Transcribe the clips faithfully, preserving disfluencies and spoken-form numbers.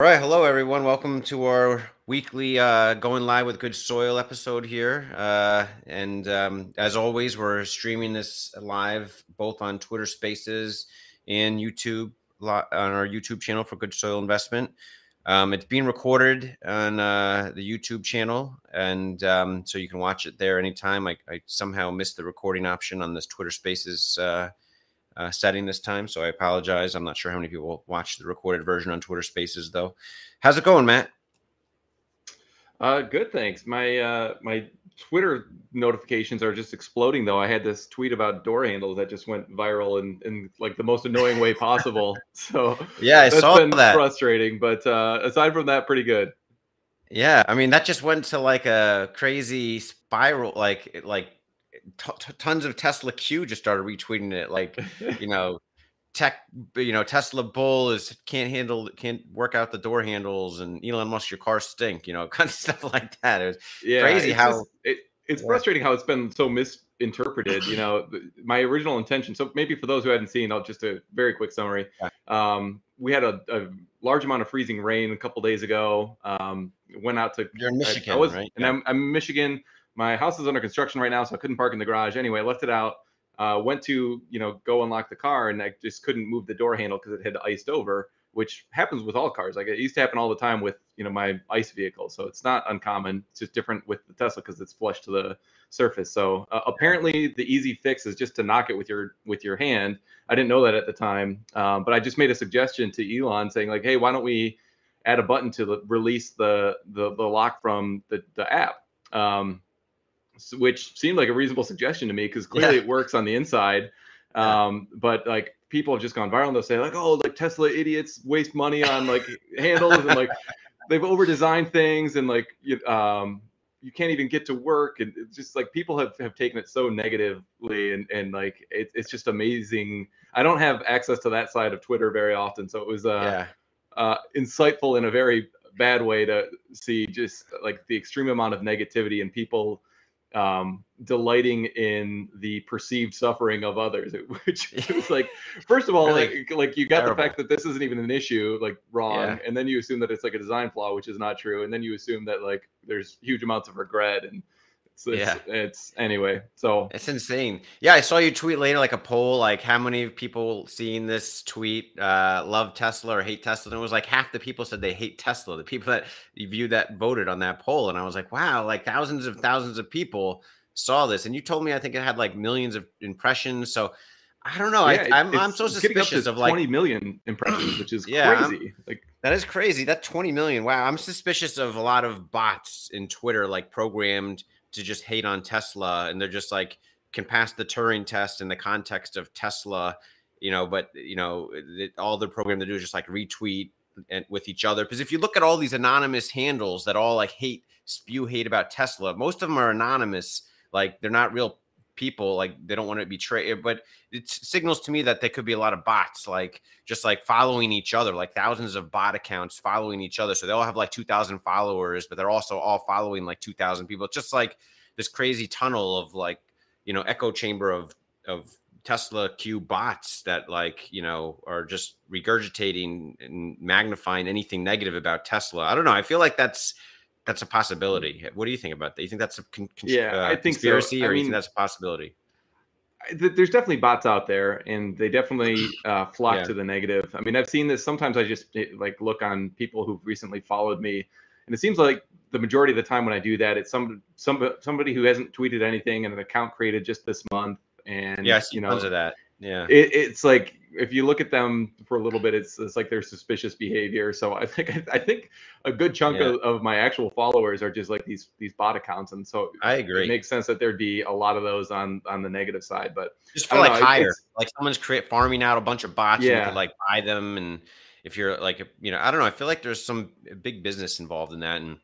All right, hello everyone. Welcome to our weekly uh, Going Live with Good Soil episode here. Uh, and um, as always, we're streaming this live both on Twitter Spaces and YouTube on our YouTube channel for Good Soil Investment. Um, it's being recorded on uh, the YouTube channel, and um, so you can watch it there anytime. I, I somehow missed the recording option on this Twitter Spaces uh Uh, setting this time, so I apologize. I'm not sure how many people watch the recorded version on Twitter Spaces, though. How's it going, Matt? Uh, good, thanks. My uh, my Twitter notifications are just exploding, though. I had this tweet about door handles that just went viral in, in like the most annoying way possible. So yeah, I that's saw been that. Frustrating, but uh, aside from that, pretty good. Yeah, I mean that just went to like a crazy spiral, like like. T tons of Tesla Q just started retweeting it, like, you know, tech, you know, Tesla bull is can't handle, can't work out the door handles, and Elon Musk, your car stink, you know, kind of stuff like that. It was yeah, crazy it's how just, it, it's yeah. frustrating how it's been so misinterpreted. You know, my original intention. So maybe for those who hadn't seen, I'll just a very quick summary. Yeah. Um, we had a, a large amount of freezing rain a couple days ago. Um, went out to You're in Michigan, I, I was, right? And yeah. I'm, I'm in Michigan. My house is under construction right now, so I couldn't park in the garage. Anyway, I left it out, uh, went to, you know, go unlock the car, and I just couldn't move the door handle because it had iced over, which happens with all cars. Like, it used to happen all the time with, you know, my ICE vehicle. So it's not uncommon. It's just different with the Tesla because it's flush to the surface. So uh, apparently the easy fix is just to knock it with your with your hand. I didn't know that at the time, um, but I just made a suggestion to Elon saying, like, hey, why don't we add a button to release the, the, the lock from the, the app? Um, which seemed like a reasonable suggestion to me because clearly yeah. it works on the inside. Um, yeah. But like people have just gone viral and they'll say like, oh, like Tesla idiots waste money on like handles and like they've over-designed things and like you, um, you can't even get to work. And it's just like people have, have taken it so negatively and, and like it, it's just amazing. I don't have access to that side of Twitter very often. So it was uh, yeah. uh, insightful in a very bad way to see just like the extreme amount of negativity and people um, delighting in the perceived suffering of others, which is like, first of all, really like, like you got terrible. The fact that this isn't even an issue, like wrong. Yeah. And then you assume that it's like a design flaw, which is not true. And then you assume that like, there's huge amounts of regret and it's, it's, yeah. it's anyway, so it's insane. Yeah. I saw you tweet later, like a poll, like how many people seeing this tweet, uh, love Tesla or hate Tesla. And it was like half the people said they hate Tesla. The people that viewed that voted on that poll. And I was like, wow, like thousands of thousands of people saw this. And you told me, I think it had like millions of impressions. So I don't know. Yeah, I, I'm, I'm so suspicious of like twenty million impressions, which is yeah, crazy. I'm, like that is crazy. That twenty million. Wow. I'm suspicious of a lot of bots in Twitter, like programmed to just hate on Tesla, and they're just like can pass the Turing test in the context of Tesla, you know, but you know, it, all the program to do is just like retweet and with each other. Because if you look at all these anonymous handles that all like hate, spew hate about Tesla, most of them are anonymous. Like they're not real people. Like they don't want to betray, but it signals to me that there could be a lot of bots, like just like following each other, like thousands of bot accounts following each other. So they all have like two thousand followers, but they're also all following like two thousand people. It's just like this crazy tunnel of like, you know, echo chamber of, of Tesla Q bots that like, you know, are just regurgitating and magnifying anything negative about Tesla. I don't know. I feel like that's, that's a possibility. What do you think about that? You think that's a con yeah, uh, I think conspiracy so. I or mean, you think that's a possibility? There's definitely bots out there and they definitely uh, flock yeah. to the negative. I mean, I've seen this. Sometimes I just like look on people who've recently followed me. And it seems like the majority of the time when I do that, it's some, some somebody who hasn't tweeted anything and an account created just this month. And yes, you know, tons of that. Yeah, it, it's like if you look at them for a little bit, it's, it's like their suspicious behavior. So I think I, I think a good chunk yeah. of, of my actual followers are just like these these bot accounts, and so I agree. It makes sense that there'd be a lot of those on on the negative side, but just for like know, hire, like someone's create farming out a bunch of bots, yeah, and you could like buy them, and if you're like you know I don't know, I feel like there's some big business involved in that, and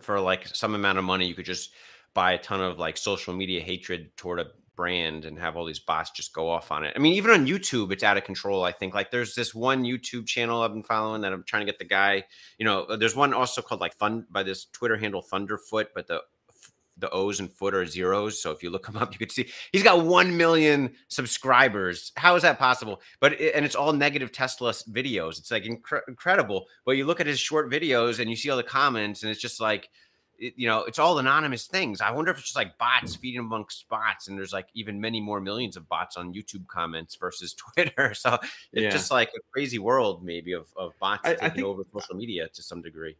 for like some amount of money, you could just buy a ton of like social media hatred toward a brand and have all these bots just go off on it. I mean, even on YouTube, it's out of control. I think like there's this one YouTube channel I've been following that I'm trying to get the guy, you know, there's one also called like fun by this Twitter handle Thunderfoot, but the the O's in foot are zeros. So if you look him up, you could see he's got one million subscribers. How is that possible? But, and it's all negative Tesla videos. It's like inc incredible. But you look at his short videos and you see all the comments and it's just like, it, you know, it's all anonymous things. I wonder if it's just like bots feeding amongst bots. And there's like even many more millions of bots on YouTube comments versus Twitter. So it's yeah. just like a crazy world maybe of, of bots I, taking I think, over social media to some degree.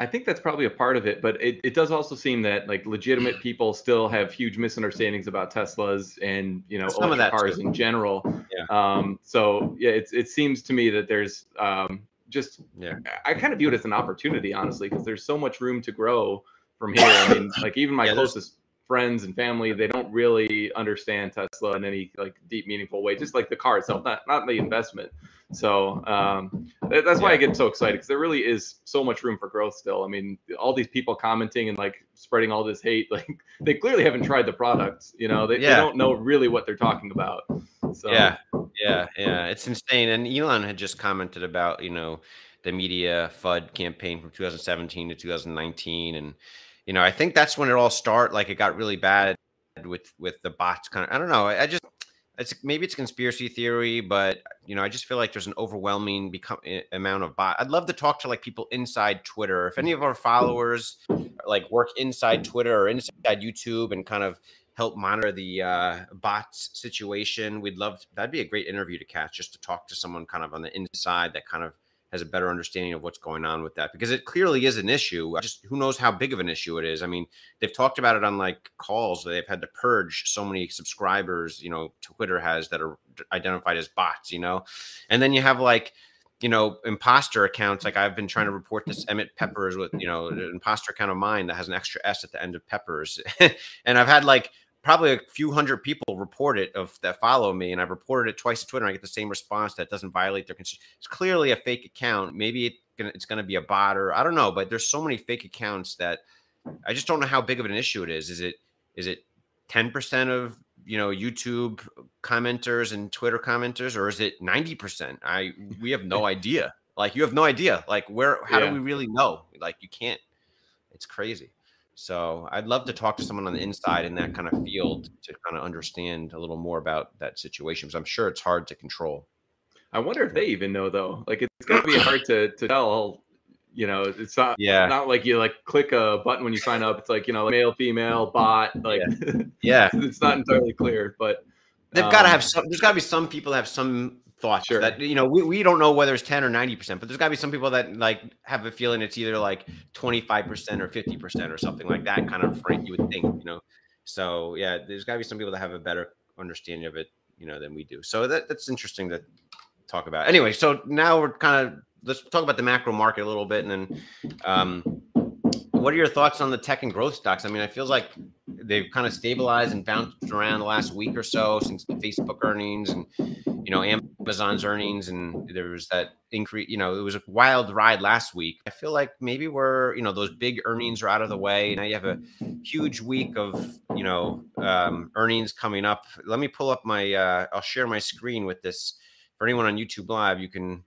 I think that's probably a part of it, but it, it does also seem that like legitimate people still have huge misunderstandings about Teslas and, you know, some of that cars too. in general. Yeah. Um, so yeah, it's, it seems to me that there's um, just, yeah. I kind of view it as an opportunity, honestly, because there's so much room to grow from here. I mean, like even my yeah, closest friends and family, they don't really understand Tesla in any like deep, meaningful way, just like the car itself, not, not the investment. So um, that, that's why yeah. I get so excited, because there really is so much room for growth still. I mean, all these people commenting and like spreading all this hate, like they clearly haven't tried the products, you know, they, yeah. they don't know really what they're talking about. So yeah, yeah, yeah, it's insane. And Elon had just commented about, you know, the media FUD campaign from two thousand seventeen to two thousand nineteen. And, you know, I think that's when it all started. Like it got really bad with, with the bots kind of, I don't know. I, I just, it's maybe it's a conspiracy theory, but you know, I just feel like there's an overwhelming become amount of bots. I'd love to talk to like people inside Twitter. If any of our followers like work inside Twitter or inside YouTube and kind of help monitor the uh, bots situation, we'd love, to, that'd be a great interview to catch, just to talk to someone kind of on the inside that kind of has a better understanding of what's going on with that, because it clearly is an issue. Just who knows how big of an issue it is. I mean, they've talked about it on like calls where they've had to purge so many subscribers, you know, Twitter has that are identified as bots, you know, and then you have like, you know, imposter accounts. Like I've been trying to report this Emmett Peppers with, you know, an imposter account of mine that has an extra S at the end of Peppers. And I've had like probably a few hundred people report it of that follow me, and I've reported it twice to Twitter and I get the same response that doesn't violate their consent. It's clearly a fake account. Maybe it gonna, it's going to be a bot, or I don't know, but there's so many fake accounts that I just don't know how big of an issue it is. Is it, is it ten percent of, you know, YouTube commenters and Twitter commenters, or is it ninety percent? I, we have no idea. Like you have no idea. Like where, how yeah. do we really know? Like you can't, it's crazy. So I'd love to talk to someone on the inside in that kind of field to kind of understand a little more about that situation, because I'm sure it's hard to control. I wonder if they even know, though. Like it's going to be hard to, to tell, you know, it's not, yeah. not like you like click a button when you sign up. It's like, you know, like male, female, bot, like yeah, yeah. it's not entirely clear, but they've um, got to have some, there's got to be some people that have some thoughts sure. that, you know, we, we don't know whether it's ten or ninety percent, but there's gotta be some people that like have a feeling it's either like twenty-five percent or fifty percent or something like that, kind of frank, you would think, you know? So yeah, there's gotta be some people that have a better understanding of it, you know, than we do. So that, that's interesting to talk about. Anyway, so now we're kind of, let's talk about the macro market a little bit. And then um, what are your thoughts on the tech and growth stocks? I mean, it feels like they've kind of stabilized and bounced around the last week or so since the Facebook earnings and, you know, Amazon's earnings, and there was that increase, you know, it was a wild ride last week. I feel like maybe we're, you know, those big earnings are out of the way. Now you have a huge week of, you know, um, earnings coming up. Let me pull up my, uh, I'll share my screen with this. For anyone on YouTube Live, you can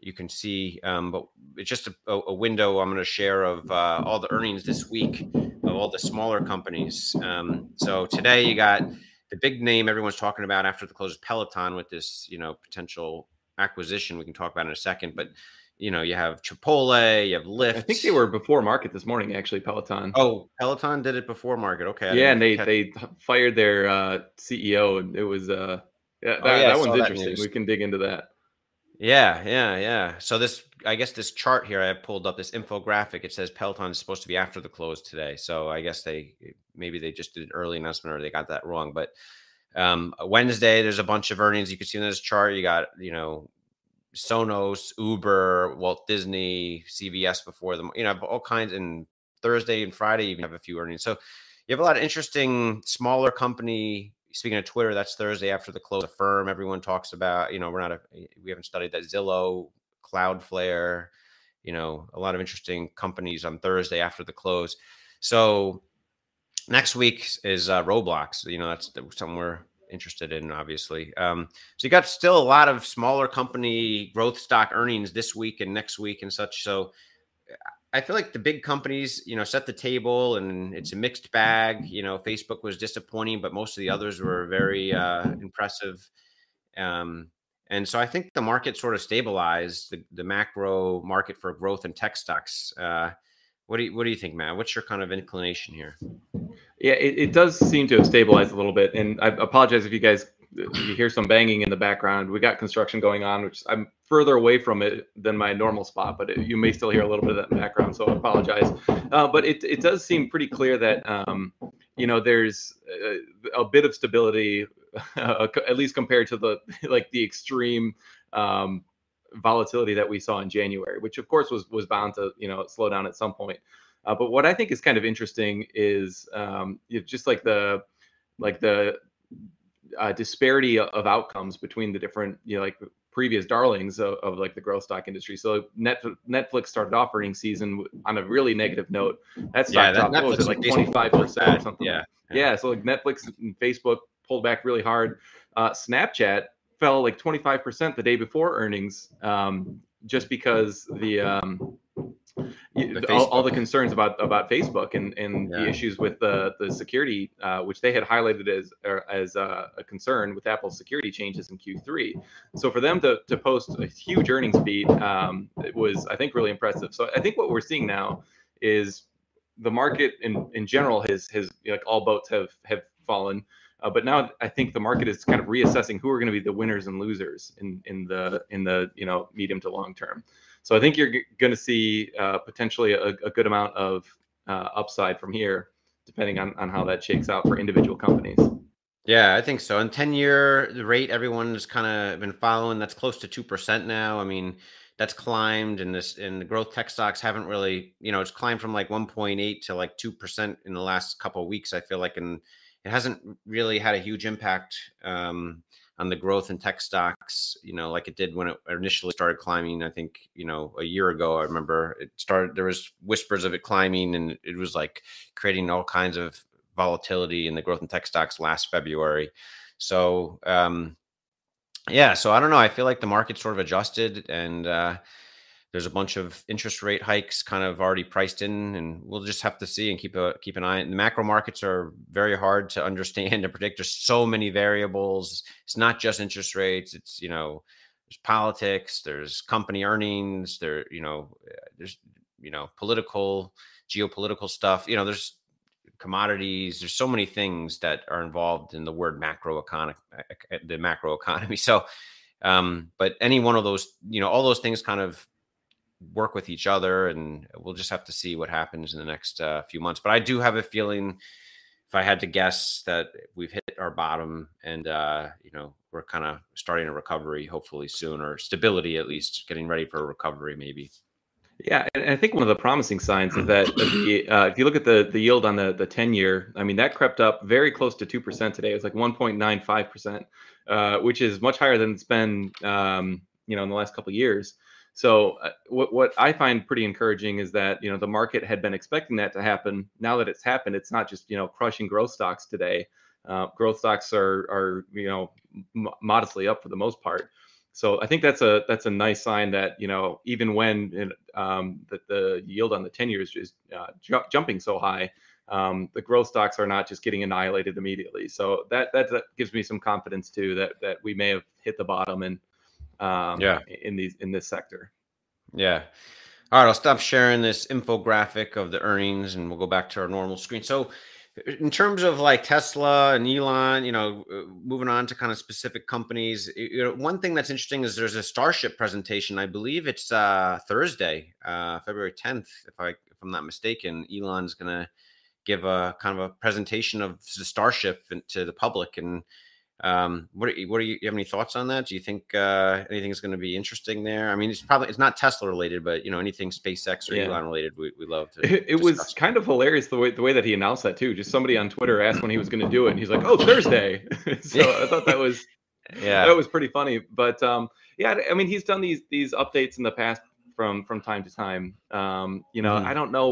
You can see, um, but it's just a, a window I'm going to share of uh, all the earnings this week of all the smaller companies. Um, so today you got the big name everyone's talking about after the close of Peloton with this, you know, potential acquisition we can talk about in a second. But, you know, you have Chipotle, you have Lyft. I think they were before market this morning, actually, Peloton. Oh, Peloton did it before market. Okay. Yeah, and they, they fired their uh, C E O. And it was, uh, yeah, that, oh, yeah, that one's interesting. That we can dig into that. Yeah, yeah, yeah. So this, I guess this chart here I have pulled up, this infographic, it says Peloton is supposed to be after the close today. So I guess they, maybe they just did an early announcement or they got that wrong. But um, Wednesday, there's a bunch of earnings. You can see in this chart, you got, you know, Sonos, Uber, Walt Disney, C V S before them, you know, all kinds. And Thursday and Friday, you even have a few earnings. So you have a lot of interesting smaller company. Speaking of Twitter, that's Thursday after the close of Firm. Everyone talks about, you know, we're not, a, we haven't studied that. Zillow, Cloudflare, you know, a lot of interesting companies on Thursday after the close. So next week is uh, Roblox. You know, that's something we're interested in, obviously. Um, so you got still a lot of smaller company growth stock earnings this week and next week and such. So I feel like the big companies, you know, set the table, and it's a mixed bag. You know, Facebook was disappointing, but most of the others were very uh, impressive. Um, and so I think the market sort of stabilized the, the macro market for growth in tech stocks. Uh, what do you, what do you think, Matt? What's your kind of inclination here? Yeah, it, it does seem to have stabilized a little bit. And I apologize if you guys, if you hear some banging in the background. We got construction going on, which I'm further away from it than my normal spot, but it, you may still hear a little bit of that in the background, so I apologize. Uh, but it it does seem pretty clear that um, you know, there's a, a bit of stability, uh, at least compared to the like the extreme um, volatility that we saw in January, which of course was was bound to you know slow down at some point. Uh, but what I think is kind of interesting is um, just like the like the Uh, disparity of outcomes between the different, you know, like previous darlings of, of like the growth stock industry. So Net, Netflix started off earnings season on a really negative note. That stock yeah, dropped, that what was it, like twenty-five percent or something? Yeah, yeah. Yeah. So like Netflix and Facebook pulled back really hard. Uh, Snapchat fell like twenty-five percent the day before earnings, um, just because the, um, The all, all the concerns about about Facebook and, and yeah. the issues with the the security, uh, which they had highlighted as as uh, a concern with Apple's security changes in Q three. So for them to to post a huge earnings beat, um, it was, I think, really impressive. So I think what we're seeing now is the market in in general has has like all boats have have fallen. Uh, but now I think the market is kind of reassessing who are going to be the winners and losers in in the in the you know medium to long term. So I think you're g- going to see uh, potentially a, a good amount of uh, upside from here, depending on, on how that shakes out for individual companies. Yeah, I think so. And ten-year the rate everyone's kind of been following, that's close to two percent now. I mean, that's climbed, and this and the growth tech stocks haven't really, you know, it's climbed from like one point eight to like two percent in the last couple of weeks, I feel like, and it hasn't really had a huge impact um on the growth in tech stocks, you know, like it did when it initially started climbing. I think, you know, a year ago, I remember it started, there was whispers of it climbing, and it was like creating all kinds of volatility in the growth in tech stocks last February. So, um, yeah, so I don't know. I feel like the market sort of adjusted, and uh, there's a bunch of interest rate hikes kind of already priced in, and we'll just have to see and keep a, keep an eye. The macro markets are very hard to understand and predict. There's so many variables. It's not just interest rates. It's, you know, there's politics, there's company earnings, there, you know, there's, you know, political, geopolitical stuff, you know, there's commodities. There's so many things that are involved in the word macro econ- the macro economy. So, um, but any one of those, you know, all those things kind of work with each other, and we'll just have to see what happens in the next uh, few months. But I do have a feeling, if I had to guess, that we've hit our bottom, and, uh, you know, we're kind of starting a recovery hopefully soon, or stability at least, getting ready for a recovery maybe. Yeah, and I think one of the promising signs is that the, uh, if you look at the the yield on the the ten-year, I mean, that crept up very close to two percent today. It was like one point nine five percent, uh, which is much higher than it's been, um, you know, in the last couple of years. So uh, what what I find pretty encouraging is that, you know, the market had been expecting that to happen. Now that it's happened, it's not just, you know, crushing growth stocks today. Uh, growth stocks are, are you know, m- modestly up for the most part. So I think that's a that's a nice sign that, you know, even when it, um, that the yield on the ten-year is just uh, ju- jumping so high, um, the growth stocks are not just getting annihilated immediately. So that, that that gives me some confidence, too, that that we may have hit the bottom and. Um, yeah. In these in this sector. Yeah. All right. I'll stop sharing this infographic of the earnings, and we'll go back to our normal screen. So, in terms of like Tesla and Elon, you know, moving on to kind of specific companies, you know, one thing that's interesting is there's a Starship presentation. I believe it's uh, Thursday, uh, February tenth, if I if I'm not mistaken. Elon's gonna give a kind of a presentation of the Starship to the public. And Um, what are you, what are you, you have any thoughts on that? Do you think, uh, anything's going to be interesting there? I mean, it's probably, it's not Tesla related, but you know, anything SpaceX or yeah. Elon related, we, we love to. It, it was kind of hilarious the way, the way that he announced that too. Just somebody on Twitter asked when he was going to do it, and he's like, oh, Thursday. So I thought that was, yeah, that was pretty funny, but, um, yeah, I mean, he's done these, these updates in the past from, from time to time. Um, you know, mm. I don't know,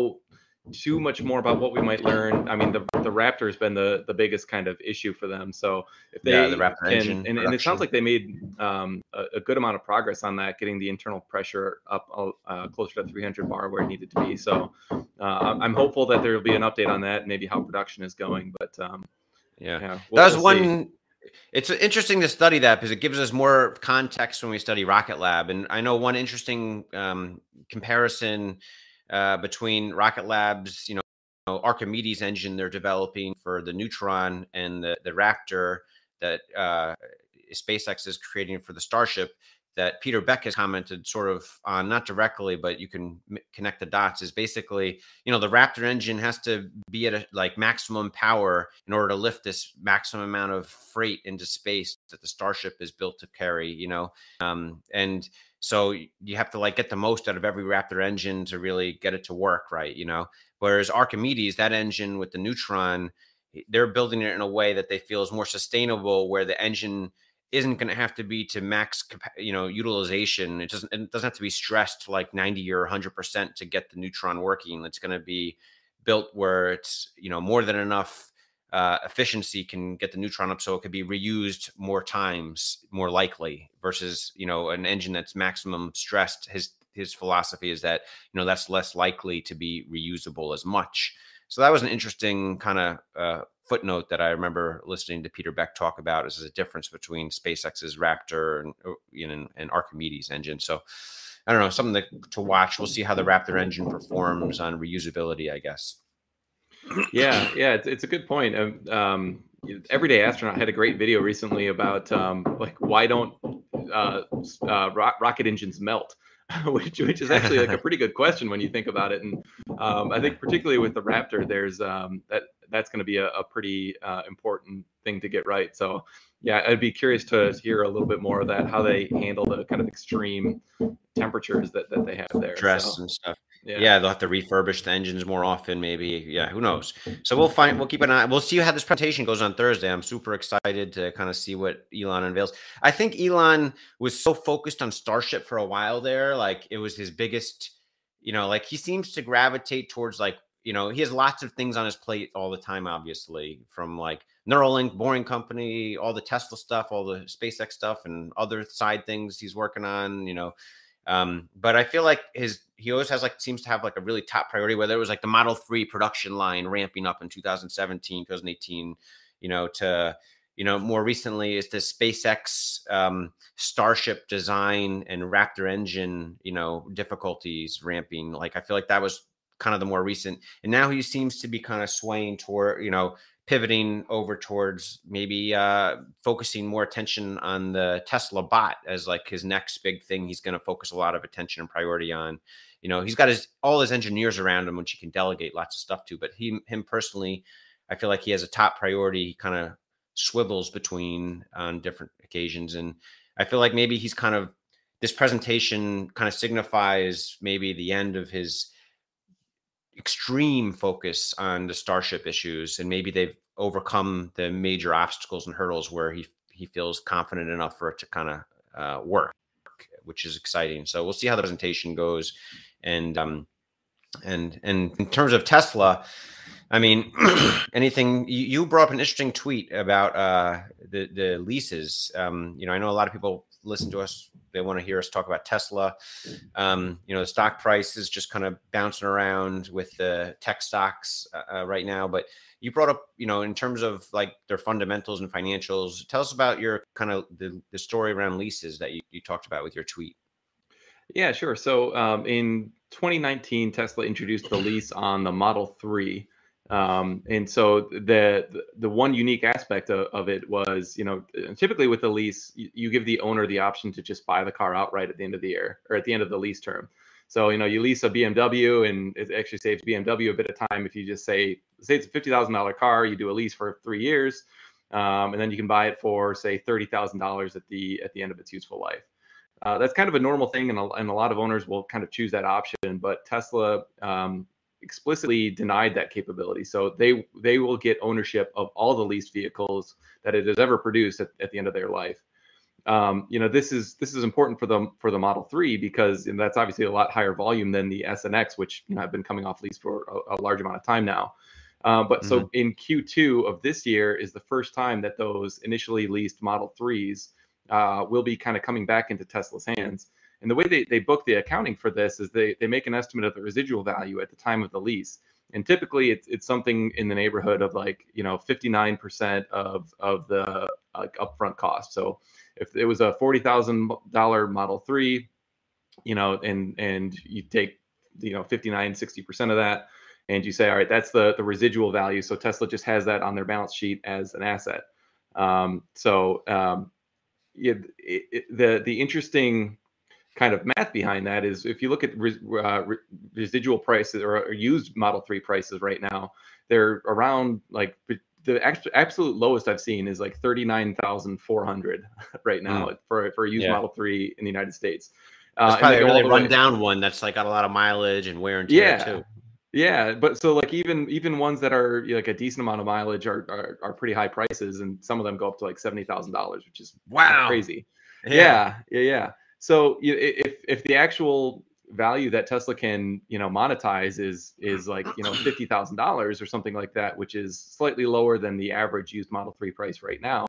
too much more about what we might learn. I mean, the the Raptor has been the the biggest kind of issue for them. So if they yeah, the Raptor can, engine and, and it sounds like they made um, a, a good amount of progress on that, getting the internal pressure up uh, closer to three hundred bar where it needed to be. So uh, I'm hopeful that there will be an update on that, and maybe how production is going. But um, yeah, yeah we'll, that's we'll one. See. It's interesting to study that because it gives us more context when we study Rocket Lab. And I know one interesting um, comparison uh, between Rocket Lab's, you know, Archimedes engine they're developing for the Neutron and the, the Raptor that uh, SpaceX is creating for the Starship, that Peter Beck has commented sort of on, not directly, but you can m connect the dots, is basically, you know, the Raptor engine has to be at a, like maximum power in order to lift this maximum amount of freight into space that the Starship is built to carry, you know? Um, and so you have to like get the most out of every Raptor engine to really get it to work, right? You know, whereas Archimedes, that engine with the Neutron, they're building it in a way that they feel is more sustainable, where the engine isn't going to have to be to max, you know, utilization. It doesn't, it doesn't have to be stressed like ninety or a hundred percent to get the Neutron working. It's going to be built where it's, you know, more than enough uh, efficiency can get the Neutron up, so it could be reused more times, more likely, versus, you know, an engine that's maximum stressed. His, his philosophy is that, you know, that's less likely to be reusable as much. So that was an interesting kind of uh, footnote that I remember listening to Peter Beck talk about, is the difference between SpaceX's Raptor and, you know, and Archimedes engine. So I don't know, something to, to watch. We'll see how the Raptor engine performs on reusability, I guess. Yeah, yeah, it's, it's a good point. Um, um, Everyday Astronaut had a great video recently about um, like, why don't uh, uh, ro rocket engines melt? Which, which is actually like a pretty good question when you think about it. And um, I think particularly with the Raptor, there's um, that that's going to be a, a pretty uh, important thing to get right. So yeah, I'd be curious to hear a little bit more of that, how they handle the kind of extreme temperatures that, that they have there. Stress so, and stuff. Yeah. yeah, they'll have to refurbish the engines more often, maybe. Yeah, who knows? So we'll find, we'll keep an eye. We'll see how this presentation goes on Thursday. I'm super excited to kind of see what Elon unveils. I think Elon was so focused on Starship for a while there. Like, it was his biggest, you know, like he seems to gravitate towards like, you know, he has lots of things on his plate all the time, obviously, from like Neuralink, Boring Company, all the Tesla stuff, all the SpaceX stuff, and other side things he's working on, you know. Um, but I feel like his, he always has like, seems to have like a really top priority, whether it was like the Model three production line ramping up in two thousand seventeen, two thousand eighteen, you know, to, you know, more recently is this SpaceX, um, Starship design and Raptor engine, you know, difficulties ramping. Like, I feel like that was kind of the more recent, and now he seems to be kind of swaying toward, you know, pivoting over towards maybe uh, focusing more attention on the Tesla bot as like his next big thing. He's going to focus a lot of attention and priority on, you know, he's got his, all his engineers around him, which he can delegate lots of stuff to, but he, him personally, I feel like he has a top priority. He kind of swivels between on different occasions. And I feel like maybe he's kind of, this presentation kind of signifies maybe the end of his extreme focus on the Starship issues, and maybe they've overcome the major obstacles and hurdles where he he feels confident enough for it to kind of uh, work, which is exciting. So we'll see how the presentation goes, and um, and and in terms of Tesla, I mean, anything you brought up an interesting tweet about uh, the the leases. Um, you know, I know a lot of people listen to us, they want to hear us talk about Tesla. Um, you know, the stock price is just kind of bouncing around with the tech stocks uh, right now. But you brought up, you know, in terms of like their fundamentals and financials, tell us about your kind of the, the story around leases that you, you talked about with your tweet. Yeah, sure. So um, in twenty nineteen, Tesla introduced the lease on the Model three. Um, and so the the one unique aspect of, of it was, you know, typically with the lease, you, you give the owner the option to just buy the car outright at the end of the year, or at the end of the lease term. So, you know, you lease a B M W, and it actually saves B M W a bit of time if you just say, say it's a fifty thousand dollar car, you do a lease for three years, um, and then you can buy it for, say, thirty thousand dollars at the at the end of its useful life. Uh, that's kind of a normal thing, and a, and a lot of owners will kind of choose that option, but Tesla um, explicitly denied that capability. So they they will get ownership of all the leased vehicles that it has ever produced at, at the end of their life. um, you know, this is this is important for the for the Model three, because and that's obviously a lot higher volume than the S and X, which, you know, have been coming off lease for a, a large amount of time now. Uh, but mm-hmm. so in Q two of this year is the first time that those initially leased Model threes uh, will be kind of coming back into Tesla's hands. And the way they, they book the accounting for this is they, they make an estimate of the residual value at the time of the lease. And typically it's, it's something in the neighborhood of like, you know, fifty-nine percent of, of the like upfront cost. So if it was a forty thousand dollar Model three, you know, and, and you take, you know, fifty-nine, sixty percent of that, and you say, all right, that's the, the residual value. So Tesla just has that on their balance sheet as an asset. Um, so um, it, it, the, the interesting kind of math behind that is if you look at res, uh, re, residual prices or, or used Model three prices right now, they're around like the actual, absolute lowest I've seen is like thirty-nine thousand four hundred right now mm. for, for a used yeah. Model three in the United States. That's uh, probably a really run down one that's like got a lot of mileage and wear and tear yeah. too. Yeah, but so like even even ones that are like a decent amount of mileage are are, are pretty high prices, and some of them go up to like seventy thousand dollars, which is wow crazy. Yeah, yeah, yeah. yeah. So you know, if if the actual value that Tesla can you know monetize is is like you know fifty thousand dollars or something like that, which is slightly lower than the average used Model three price right now,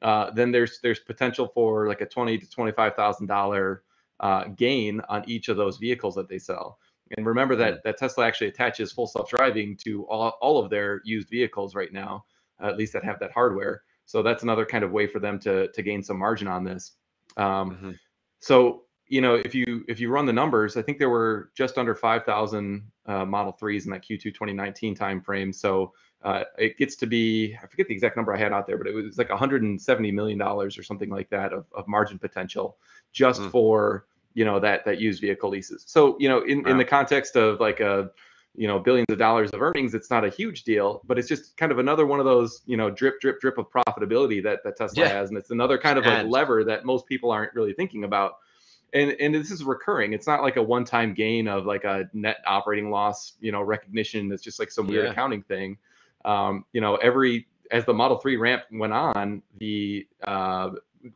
uh, then there's there's potential for like a twenty to twenty five thousand dollar uh, gain on each of those vehicles that they sell. And remember that, that Tesla actually attaches full self-driving to all, all of their used vehicles right now, uh, at least that have that hardware. So that's another kind of way for them to, to gain some margin on this. Um, mm-hmm. So, you know, if you if you run the numbers, I think there were just under five thousand uh, Model threes in that Q two twenty nineteen timeframe. So uh, it gets to be, I forget the exact number I had out there, but it was like one hundred seventy million dollars or something like that of, of margin potential just mm. for... you know, that, that used vehicle leases. So, you know, in, wow. in the context of like, a, you know, billions of dollars of earnings, it's not a huge deal, but it's just kind of another one of those, you know, drip, drip, drip of profitability that, that Tesla yeah. has. And it's another kind of like lever that most people aren't really thinking about. And, and this is recurring. It's not like a one-time gain of like a net operating loss, you know, recognition. That's just like some weird yeah. accounting thing. Um, you know, every, as the Model three ramp went on, the, uh,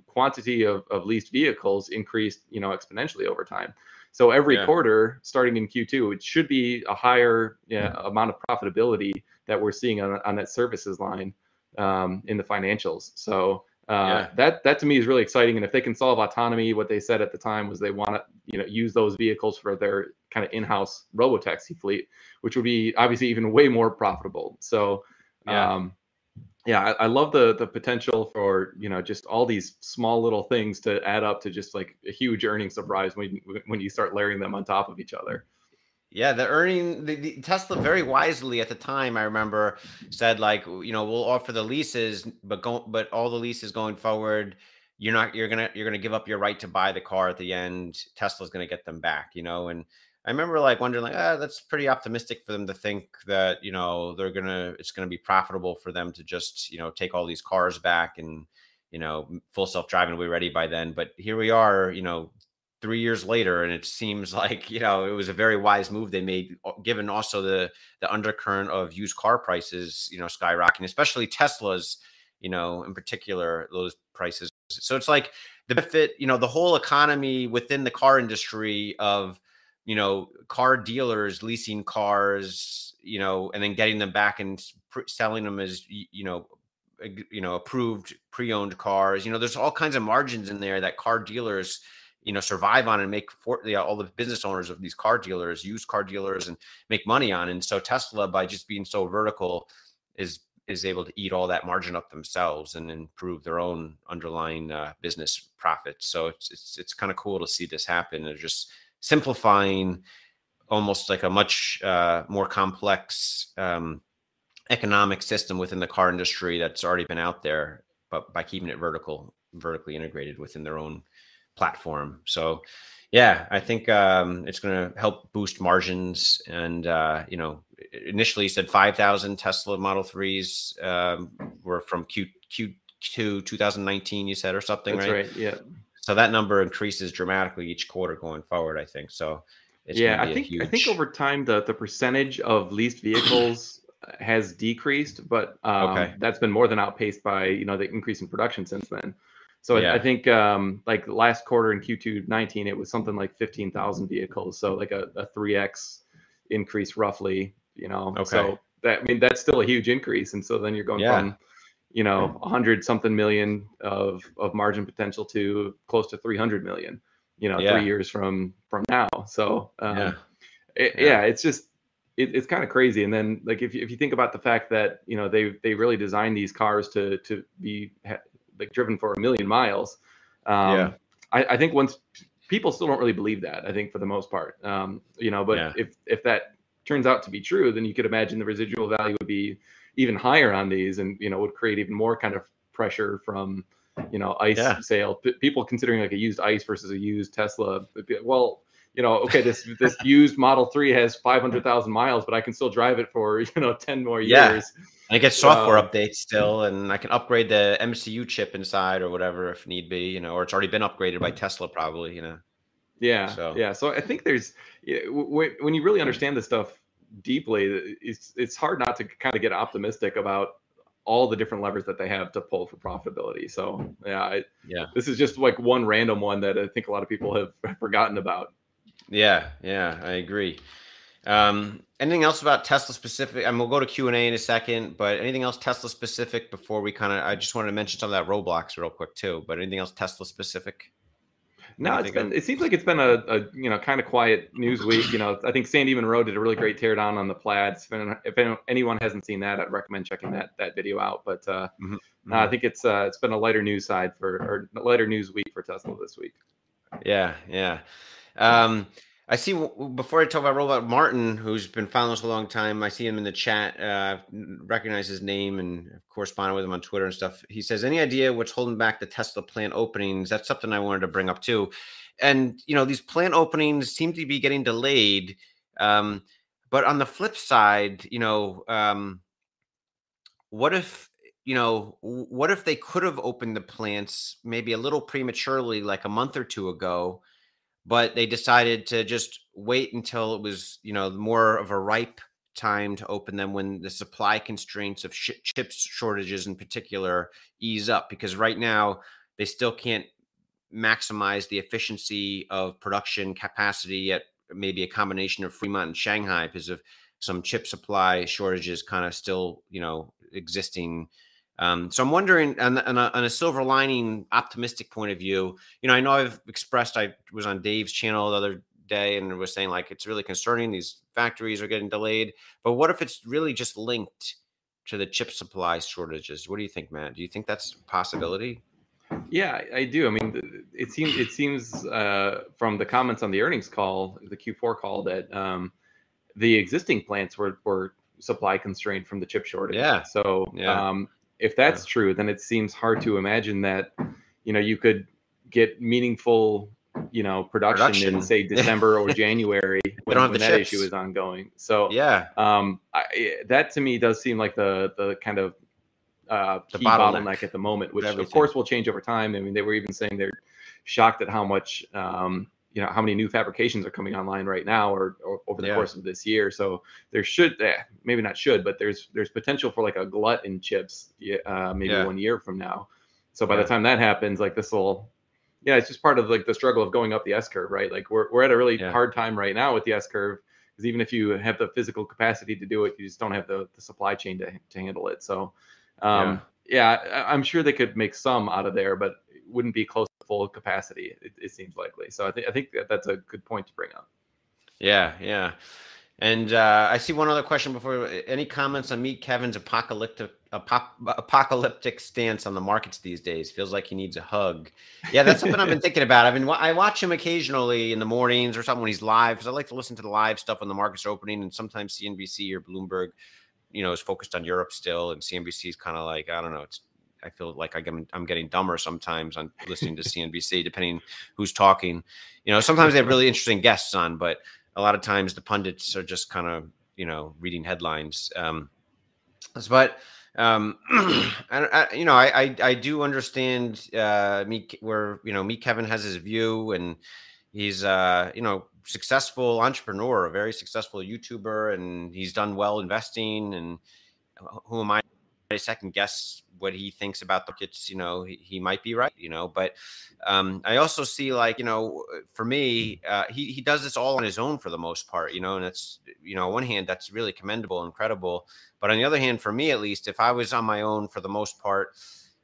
quantity of, of leased vehicles increased, you know, exponentially over time. So every yeah. quarter, starting in Q two, it should be a higher yeah, yeah. amount of profitability that we're seeing on, on that services line um, in the financials. So uh, yeah. that that to me is really exciting. And if they can solve autonomy, what they said at the time was they want to, you know, use those vehicles for their kind of in-house robotaxi fleet, which would be obviously even way more profitable. So. Yeah. Um, Yeah, I, I love the the potential for, you know, just all these small little things to add up to just like a huge earning surprise when when you start layering them on top of each other. Yeah, the earning the, the Tesla very wisely at the time, I remember, said like, you know, we'll offer the leases, but go, but all the leases going forward, you're not you're gonna you're gonna give up your right to buy the car at the end. Tesla's gonna get them back, you know, and. I remember like wondering like, ah, that's pretty optimistic for them to think that, you know, they're going to, it's going to be profitable for them to just, you know, take all these cars back and, you know, full self-driving will be ready by then. But here we are, you know, three years later, and it seems like, you know, it was a very wise move they made, given also the, the undercurrent of used car prices, you know, skyrocketing, especially Tesla's, you know, in particular, those prices. So it's like the benefit, you know, the whole economy within the car industry of, you know, car dealers leasing cars, you know, and then getting them back and selling them as, you know, you know, approved pre-owned cars. You know, there's all kinds of margins in there that car dealers, you know, survive on and make for, you know, all the business owners of these car dealers, used car dealers, and make money on. And so Tesla, by just being so vertical, is is able to eat all that margin up themselves and improve their own underlying uh, business profits. So it's it's it's kind of cool to see this happen. They're just simplifying almost like a much uh, more complex um, economic system within the car industry that's already been out there, but by keeping it vertical, vertically integrated within their own platform. So yeah, I think um, it's going to help boost margins. And, uh, you know, initially you said five thousand Tesla Model threes um, were from Q, Q2 twenty nineteen, you said, or something, that's right? right? Yeah. So that number increases dramatically each quarter going forward, I think. So it's yeah, I think huge... I think over time the the percentage of leased vehicles has decreased, but um, okay. that's been more than outpaced by you know the increase in production since then. So yeah. I, I think um, like last quarter in Q two nineteen, it was something like fifteen thousand vehicles. So like a, a three X increase roughly, you know, okay. So that, I mean, that's still a huge increase. And so then you're going yeah. from, you know, a hundred something million of, of margin potential to close to three hundred million, you know, yeah. three years from, from now. So um, yeah. It, yeah. yeah, it's just, it, it's kind of crazy. And then like, if you, if you think about the fact that, you know, they, they really designed these cars to, to be like driven for a million miles. Um, yeah. I, I think once people still don't really believe that, I think for the most part, um, you know, but yeah. if, if that turns out to be true, then you could imagine the residual value would be even higher on these and, you know, would create even more kind of pressure from, you know, ICE yeah. sale. P- people considering like a used ICE versus a used Tesla. Well, you know, okay, this this used Model three has five hundred thousand miles, but I can still drive it for, you know, ten more years. Yeah. And I get software um, updates still, and I can upgrade the M C U chip inside or whatever if need be, you know, or it's already been upgraded by Tesla probably, you know. Yeah, so. yeah. So I think there's, when you really understand this stuff deeply, it's it's hard not to kind of get optimistic about all the different levers that they have to pull for profitability. So yeah, I, yeah. this is just like one random one that I think a lot of people have forgotten about. Yeah, yeah, I agree. Um, anything else about Tesla specific? I mean, we'll go to Q and A in a second, but anything else Tesla specific before we kind of, I just wanted to mention some of that Roblox real quick too, but anything else Tesla specific? No, it's been, it seems like it's been a, a you know, kind of quiet news week. You know, I think Sandy Monroe did a really great teardown on the Plaid. If anyone hasn't seen that, I'd recommend checking that that video out. But uh, mm-hmm. no, I think it's uh, it's been a lighter news side for, or lighter news week for Tesla this week. Yeah, yeah. Um, I see, before I talk about Robot Martin, who's been following us a long time, I see him in the chat, uh, recognize his name and corresponded with him on Twitter and stuff. He says, any idea what's holding back the Tesla plant openings? That's something I wanted to bring up too. And, you know, these plant openings seem to be getting delayed. Um, but on the flip side, you know, um, what if, you know, what if they could have opened the plants maybe a little prematurely, like a month or two ago, but they decided to just wait until it was, you know, more of a ripe time to open them when the supply constraints of sh- chip shortages in particular ease up, because right now they still can't maximize the efficiency of production capacity at maybe a combination of Fremont and Shanghai because of some chip supply shortages kind of still, you know, existing. Um, so I'm wondering, on, on, a, on a silver lining, optimistic point of view, you know, I know I've expressed, I was on Dave's channel the other day and was saying like, it's really concerning. These factories are getting delayed, but what if it's really just linked to the chip supply shortages? What do you think, Matt? Do you think that's a possibility? Yeah, I do. I mean, it seems, it seems uh, from the comments on the earnings call, the Q four call, that um, the existing plants were, were supply constrained from the chip shortage. Yeah. So, yeah. um, If that's true, then it seems hard to imagine that, you know, you could get meaningful, you know, production, production. in say December or January when, when that chips. issue is ongoing. So yeah, um, I, that to me does seem like the the kind of uh, the key bottleneck. bottleneck at the moment, which of course will change over time. I mean, they were even saying they're shocked at how much, um, you know, how many new fabrications are coming online right now or, or over the yeah. course of this year. So there should, eh, maybe not should, but there's there's potential for like a glut in chips uh, maybe yeah. one year from now. So by yeah. the time that happens, like this will, yeah, it's just part of like the struggle of going up the S curve, right? Like we're we're at a really yeah. hard time right now with the S curve, because even if you have the physical capacity to do it, you just don't have the, the supply chain to, to handle it. So um, yeah, yeah I, I'm sure they could make some out of there, but it wouldn't be close full capacity, it, it seems likely. So I think I think that that's a good point to bring up. Yeah, yeah. And uh, I see one other question before. Any comments on Meet Kevin's apocalyptic ap- apocalyptic stance on the markets these days? Feels like he needs a hug. Yeah, that's something I've been thinking about. I've been I watch him occasionally in the mornings or something when he's live, because I like to listen to the live stuff when the markets are opening, and sometimes C N B C or Bloomberg, you know, is focused on Europe still, and C N B C is kind of like, I don't know, it's I feel like I'm, I'm getting dumber sometimes on listening to C N B C, depending who's talking. You know, sometimes they have really interesting guests on, but a lot of times the pundits are just kind of, you know, reading headlines. Um, but, um, I, I, you know, I, I, I do understand uh, me where, you know, me, Kevin has his view, and he's, uh, you know, successful entrepreneur, a very successful YouTuber, and he's done well investing, and who am I second guess what he thinks about the markets, you know, he, he might be right, you know, but um, I also see, like, you know, for me, uh, he, he does this all on his own for the most part, you know, and it's, you know, on one hand, that's really commendable, incredible. But on the other hand, for me, at least, if I was on my own for the most part,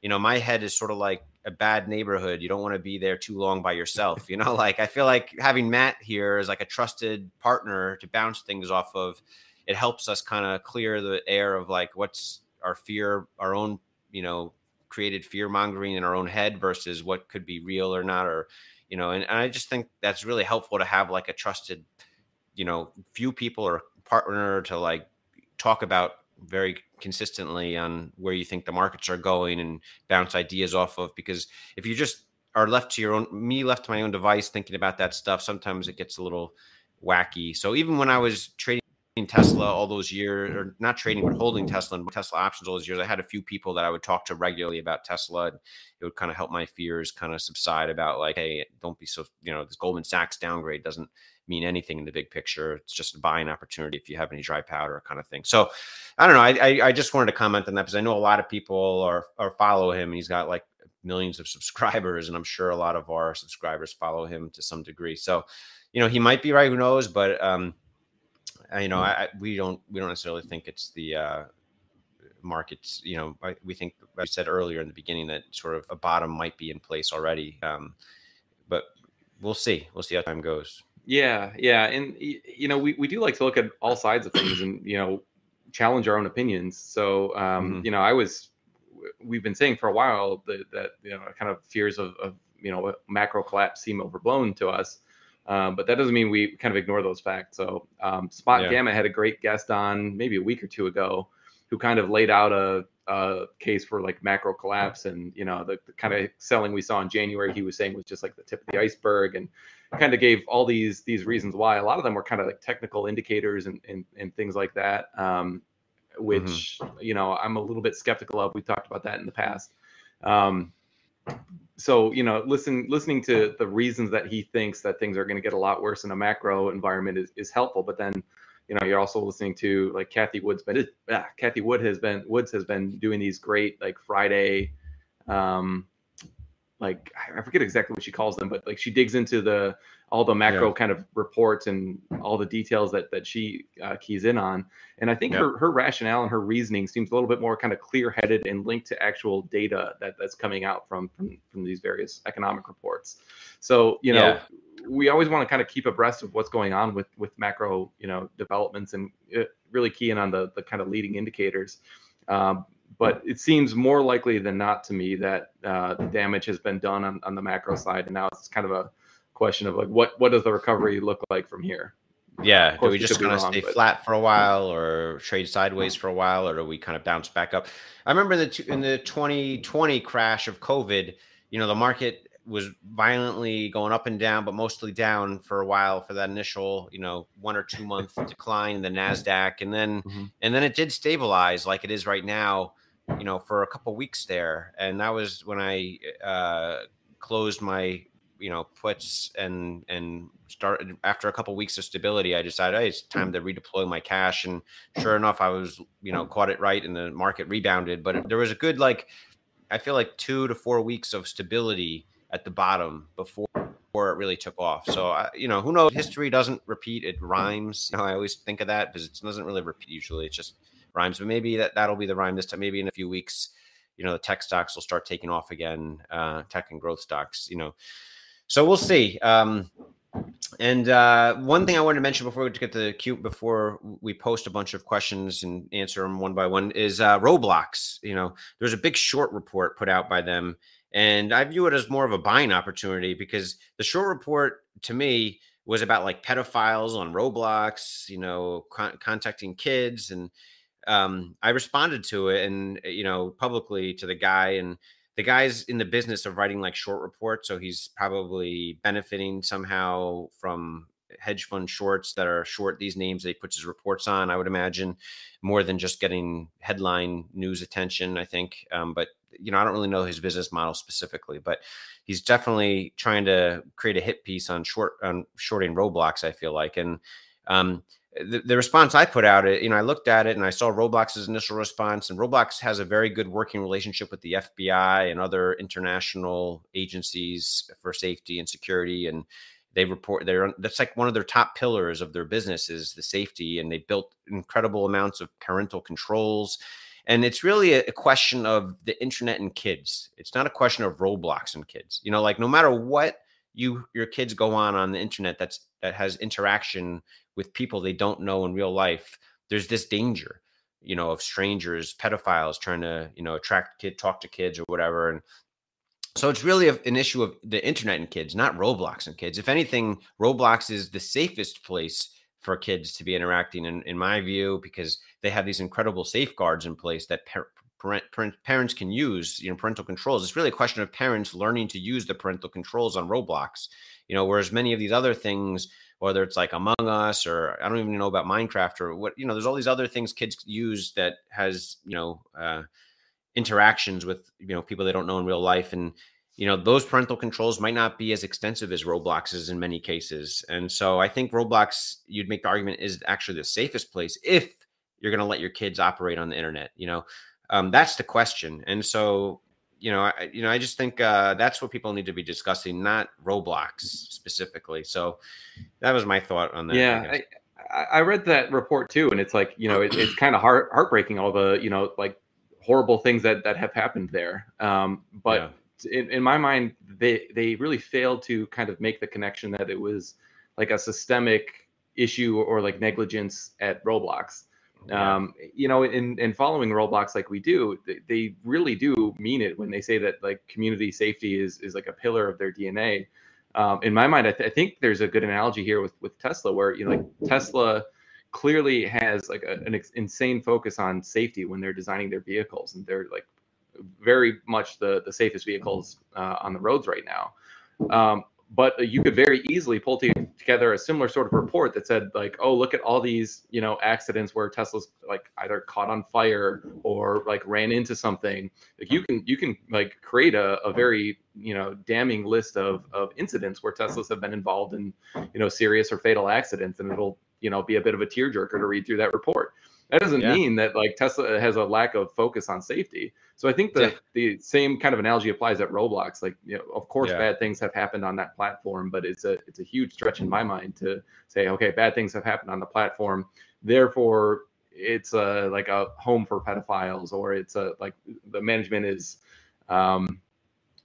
you know, my head is sort of like a bad neighborhood. You don't want to be there too long by yourself. You know, like I feel like having Matt here is like a trusted partner to bounce things off of. It helps us kind of clear the air of like what's our fear, our own, you know, created fear mongering in our own head versus what could be real or not, or, you know, and, and I just think that's really helpful to have like a trusted, you know, few people or partner to like talk about very consistently on where you think the markets are going and bounce ideas off of, because if you just are left to your own, me left to my own device thinking about that stuff, sometimes it gets a little wacky. So even when I was trading Tesla all those years, or not trading but holding Tesla and Tesla options all those years, I had a few people that I would talk to regularly about Tesla, and it would kind of help my fears kind of subside about like, hey, don't be so, you know, this Goldman Sachs downgrade doesn't mean anything in the big picture. It's just a buying opportunity if you have any dry powder kind of thing. So I don't know. I, I, I just wanted to comment on that because I know a lot of people are, are follow him, and he's got like millions of subscribers, and I'm sure a lot of our subscribers follow him to some degree. So, you know, he might be right. Who knows? But, um, you know, I, we don't we don't necessarily think it's the uh, markets. You know, I, we think, like I said earlier in the beginning, that sort of a bottom might be in place already. Um, but we'll see. We'll see how time goes. Yeah, yeah, and you know, we, we do like to look at all sides of things, and you know, challenge our own opinions. So um, mm-hmm. you know, I was we've been saying for a while that, that you know, kind of fears of, of you know, macro collapse seem overblown to us. Um, but that doesn't mean we kind of ignore those facts. So um, Spot yeah. Gamma had a great guest on maybe a week or two ago who kind of laid out a, a case for like macro collapse, and, you know, the, the kind of selling we saw in January, he was saying was just like the tip of the iceberg, and kind of gave all these these reasons why. A lot of them were kind of like technical indicators and, and, and things like that, um, which, mm-hmm. you know, I'm a little bit skeptical of. We've talked about that in the past. Um, So, you know, listen, listening to the reasons that he thinks that things are going to get a lot worse in a macro environment is, is helpful. But then, you know, you're also listening to like Kathy Wood's been, ah, Kathy Wood has been, Woods has been doing these great like Friday, um, like I forget exactly what she calls them, but like she digs into the all the macro yeah. kind of reports and all the details that that she uh, keys in on. And I think yeah. her her rationale and her reasoning seems a little bit more kind of clear-headed and linked to actual data that that's coming out from from, from these various economic reports. So, you know, yeah. we always want to kind of keep abreast of what's going on with with macro, you know, developments, and really key in on the the kind of leading indicators. Um, But it seems more likely than not to me that uh, the damage has been done on, on the macro side, and now it's kind of a question of like, what what does the recovery look like from here? Yeah, do we just kind of stay flat for a while, or trade sideways for a while, or do we kind of bounce back up? I remember in the in the twenty twenty crash of COVID, you know, the market was violently going up and down, but mostly down for a while for that initial, you know, one or two month decline in the NASDAQ. And then, mm-hmm. and then it did stabilize like it is right now, you know, for a couple of weeks there. And that was when I, uh, closed my, you know, puts and, and started after a couple of weeks of stability, I decided, hey, it's time to redeploy my cash. And sure enough, I was, you know, caught it right, and the market rebounded, but there was a good, like, I feel like two to four weeks of stability at the bottom before, before it really took off. So, I, you know, who knows? History doesn't repeat. It rhymes. You know, I always think of that because it doesn't really repeat usually. It just rhymes. But maybe that, that'll be the rhyme this time. Maybe in a few weeks, you know, the tech stocks will start taking off again, uh, tech and growth stocks, you know. So we'll see. Um, and uh, one thing I wanted to mention before we get to the queue, before we post a bunch of questions and answer them one by one, is uh, Roblox. You know, there's a big short report put out by them. And I view it as more of a buying opportunity because the short report to me was about like pedophiles on Roblox, you know, con contacting kids. And um, I responded to it and, you know, publicly to the guy, and the guy's in the business of writing like short reports. So he's probably benefiting somehow from hedge fund shorts that are short these names that he puts his reports on, I would imagine, more than just getting headline news attention, I think. Um, but you know, I don't really know his business model specifically, but he's definitely trying to create a hit piece on short on shorting Roblox, I feel like. And um, the, the response I put out, it, you know, I looked at it and I saw Roblox's initial response, and Roblox has a very good working relationship with the F B I and other international agencies for safety and security. And they report their, that's like one of their top pillars of their business is the safety. And they built incredible amounts of parental controls. And it's really a, a question of the internet and kids. It's not a question of Roblox and kids, you know, like no matter what you, your kids go on, on the internet, that's, that has interaction with people they don't know in real life, there's this danger, you know, of strangers, pedophiles trying to, you know, attract kid, talk to kids or whatever. And so it's really a, an issue of the internet and kids, not Roblox and kids. If anything, Roblox is the safest place for kids to be interacting, in, in my view, because they have these incredible safeguards in place that par parent, parent, parents can use, you know, parental controls. It's really a question of parents learning to use the parental controls on Roblox, you know, whereas many of these other things, whether it's like Among Us or I don't even know about Minecraft or what, you know, there's all these other things kids use that has, you know, uh, interactions with, you know, people they don't know in real life. And, you know, those parental controls might not be as extensive as Roblox's in many cases. And so I think Roblox, you'd make the argument, is actually the safest place if you're going to let your kids operate on the internet, you know, um, that's the question. And so, you know, I, you know, I just think uh, that's what people need to be discussing, not Roblox specifically. So that was my thought on that. Yeah, I, I read that report too, and it's like, you know, it, it's kind of heart heartbreaking all the, you know, like horrible things that that have happened there. Um, but yeah. in, in my mind, they they really failed to kind of make the connection that it was like a systemic issue or like negligence at Roblox. Yeah. Um, you know, in, in following Roblox like we do, they, they really do mean it when they say that like community safety is, is like a pillar of their D N A. Um, in my mind, I, th I think there's a good analogy here with, with Tesla, where, you know, like Tesla clearly has like a, an ex insane focus on safety when they're designing their vehicles. And they're like very much the, the safest vehicles uh, on the roads right now. Um, but you could very easily pull together a similar sort of report that said like, oh, look at all these, you know, accidents where Tesla's like either caught on fire or like ran into something. Like you can, you can like create a, a very, you know, damning list of, of incidents where Teslas have been involved in, you know, serious or fatal accidents. And it'll, you know, be a bit of a tearjerker to read through that report. That doesn't yeah. mean that like Tesla has a lack of focus on safety. So I think the, yeah. the same kind of analogy applies at Roblox. Like, you know, of course, yeah. bad things have happened on that platform, but it's a it's a huge stretch in my mind to say, okay, bad things have happened on the platform, therefore it's a like a home for pedophiles, or it's a like the management is um,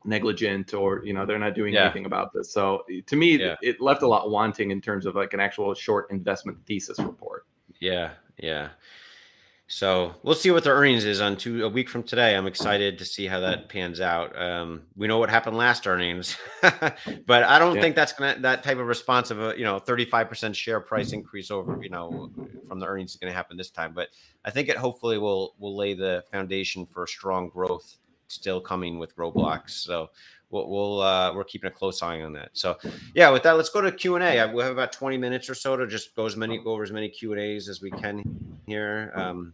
negligent, or, you know, they're not doing yeah. anything about this. So to me, yeah. it left a lot wanting in terms of like an actual short investment thesis report. Yeah. Yeah. So we'll see what their earnings is on two a week from today. I'm excited to see how that pans out. Um, we know what happened last earnings, but I don't yeah. think that's going to, that type of response of a, you know, thirty-five percent share price increase over, you know, from the earnings is going to happen this time. But I think it hopefully will, will lay the foundation for strong growth still coming with Roblox. So we'll, we'll uh, we're keeping a close eye on that. So yeah, with that, let's go to Q and A. We'll have about twenty minutes or so to just go as many, go over as many Q and A's as we can here. Um,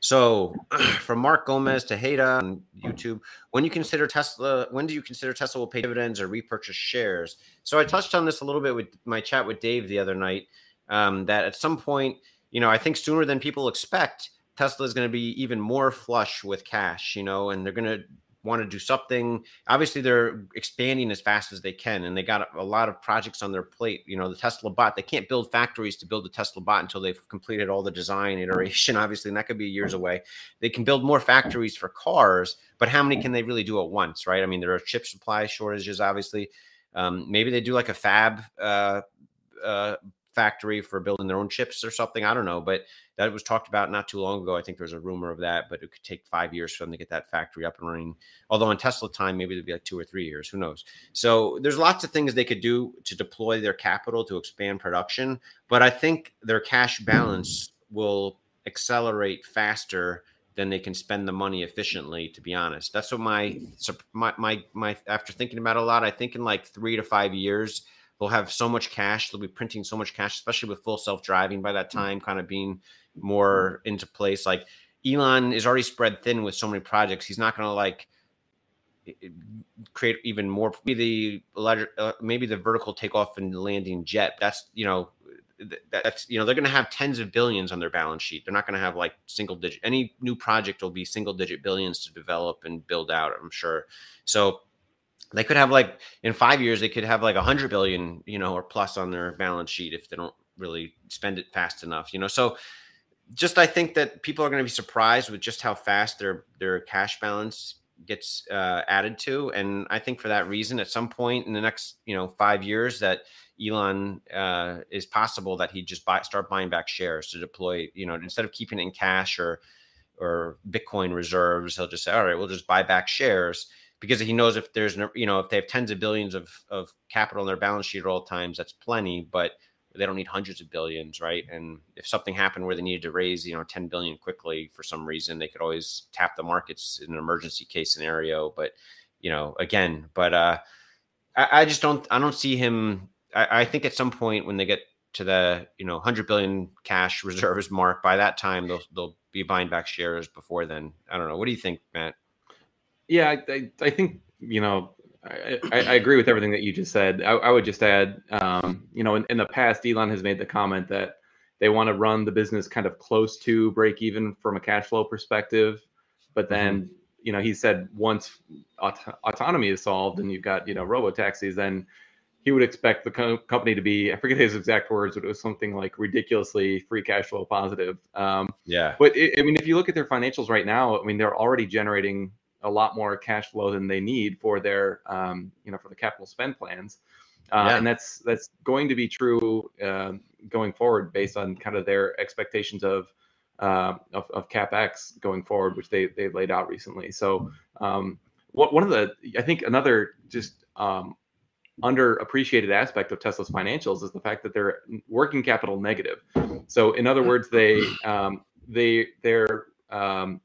so from Mark Gomez to Hayda on YouTube, when you consider Tesla, when do you consider Tesla will pay dividends or repurchase shares? So I touched on this a little bit with my chat with Dave the other night, um, that at some point, you know, I think sooner than people expect, Tesla is going to be even more flush with cash, you know, and they're going to want to do something. Obviously, they're expanding as fast as they can, and they got a lot of projects on their plate. You know, the Tesla bot, they can't build factories to build the Tesla bot until they've completed all the design iteration, obviously, and that could be years away. They can build more factories for cars, but how many can they really do at once, right? I mean, there are chip supply shortages, obviously. Um, maybe they do like a fab uh, uh factory for building their own chips or something. I don't know, but that was talked about not too long ago. I think there was a rumor of that, but it could take five years for them to get that factory up and running. Although on Tesla time, maybe it'd be like two or three years, who knows? So there's lots of things they could do to deploy their capital to expand production, but I think their cash balance will accelerate faster than they can spend the money efficiently, to be honest. That's what my, my, my, my after thinking about it a lot, I think in like three to five years, they'll have so much cash. They'll be printing so much cash, especially with full self-driving by that time kind of being more into place. Like Elon is already spread thin with so many projects. He's not going to like create even more. Maybe the, maybe the vertical takeoff and landing jet. That's, you know, that's, you know, they're going to have tens of billions on their balance sheet. They're not going to have like single digit. Any new project will be single digit billions to develop and build out, I'm sure. So they could have like in five years, they could have like a hundred billion, you know, or plus on their balance sheet if they don't really spend it fast enough, you know? So just, I think that people are going to be surprised with just how fast their, their cash balance gets uh, added to. And I think for that reason, at some point in the next, you know, five years that Elon uh, is possible that he just buy, start buying back shares to deploy, you know, instead of keeping it in cash or, or Bitcoin reserves, he'll just say, all right, we'll just buy back shares, because he knows if there's, no, you know, if they have tens of billions of, of capital in their balance sheet at all times, that's plenty, but they don't need hundreds of billions. Right. And if something happened where they needed to raise, you know, ten billion quickly for some reason, they could always tap the markets in an emergency case scenario. But, you know, again, but uh, I, I just don't, I don't see him. I, I think at some point when they get to the, you know, one hundred billion cash reserves mark, by that time, they'll, they'll be buying back shares before then. I don't know. What do you think, Matt? Yeah, I, I think, you know, I, I agree with everything that you just said. I, I would just add, um, you know, in, in the past, Elon has made the comment that they want to run the business kind of close to break even from a cash flow perspective. But then, mm-hmm. you know, he said once aut- autonomy is solved and you've got, you know, robo taxis, then he would expect the co- company to be, I forget his exact words, but it was something like ridiculously free cash flow positive. Um, yeah. But it, I mean, if you look at their financials right now, I mean, they're already generating a lot more cash flow than they need for their, um, you know, for the capital spend plans. Uh, yeah. And that's, that's going to be true uh, going forward based on kind of their expectations of, uh, of, of CapEx going forward, which they, they laid out recently. So um, what, one of the, I think another just um, underappreciated aspect of Tesla's financials is the fact that they're working capital negative. So in other words, they, um, they, they're, um,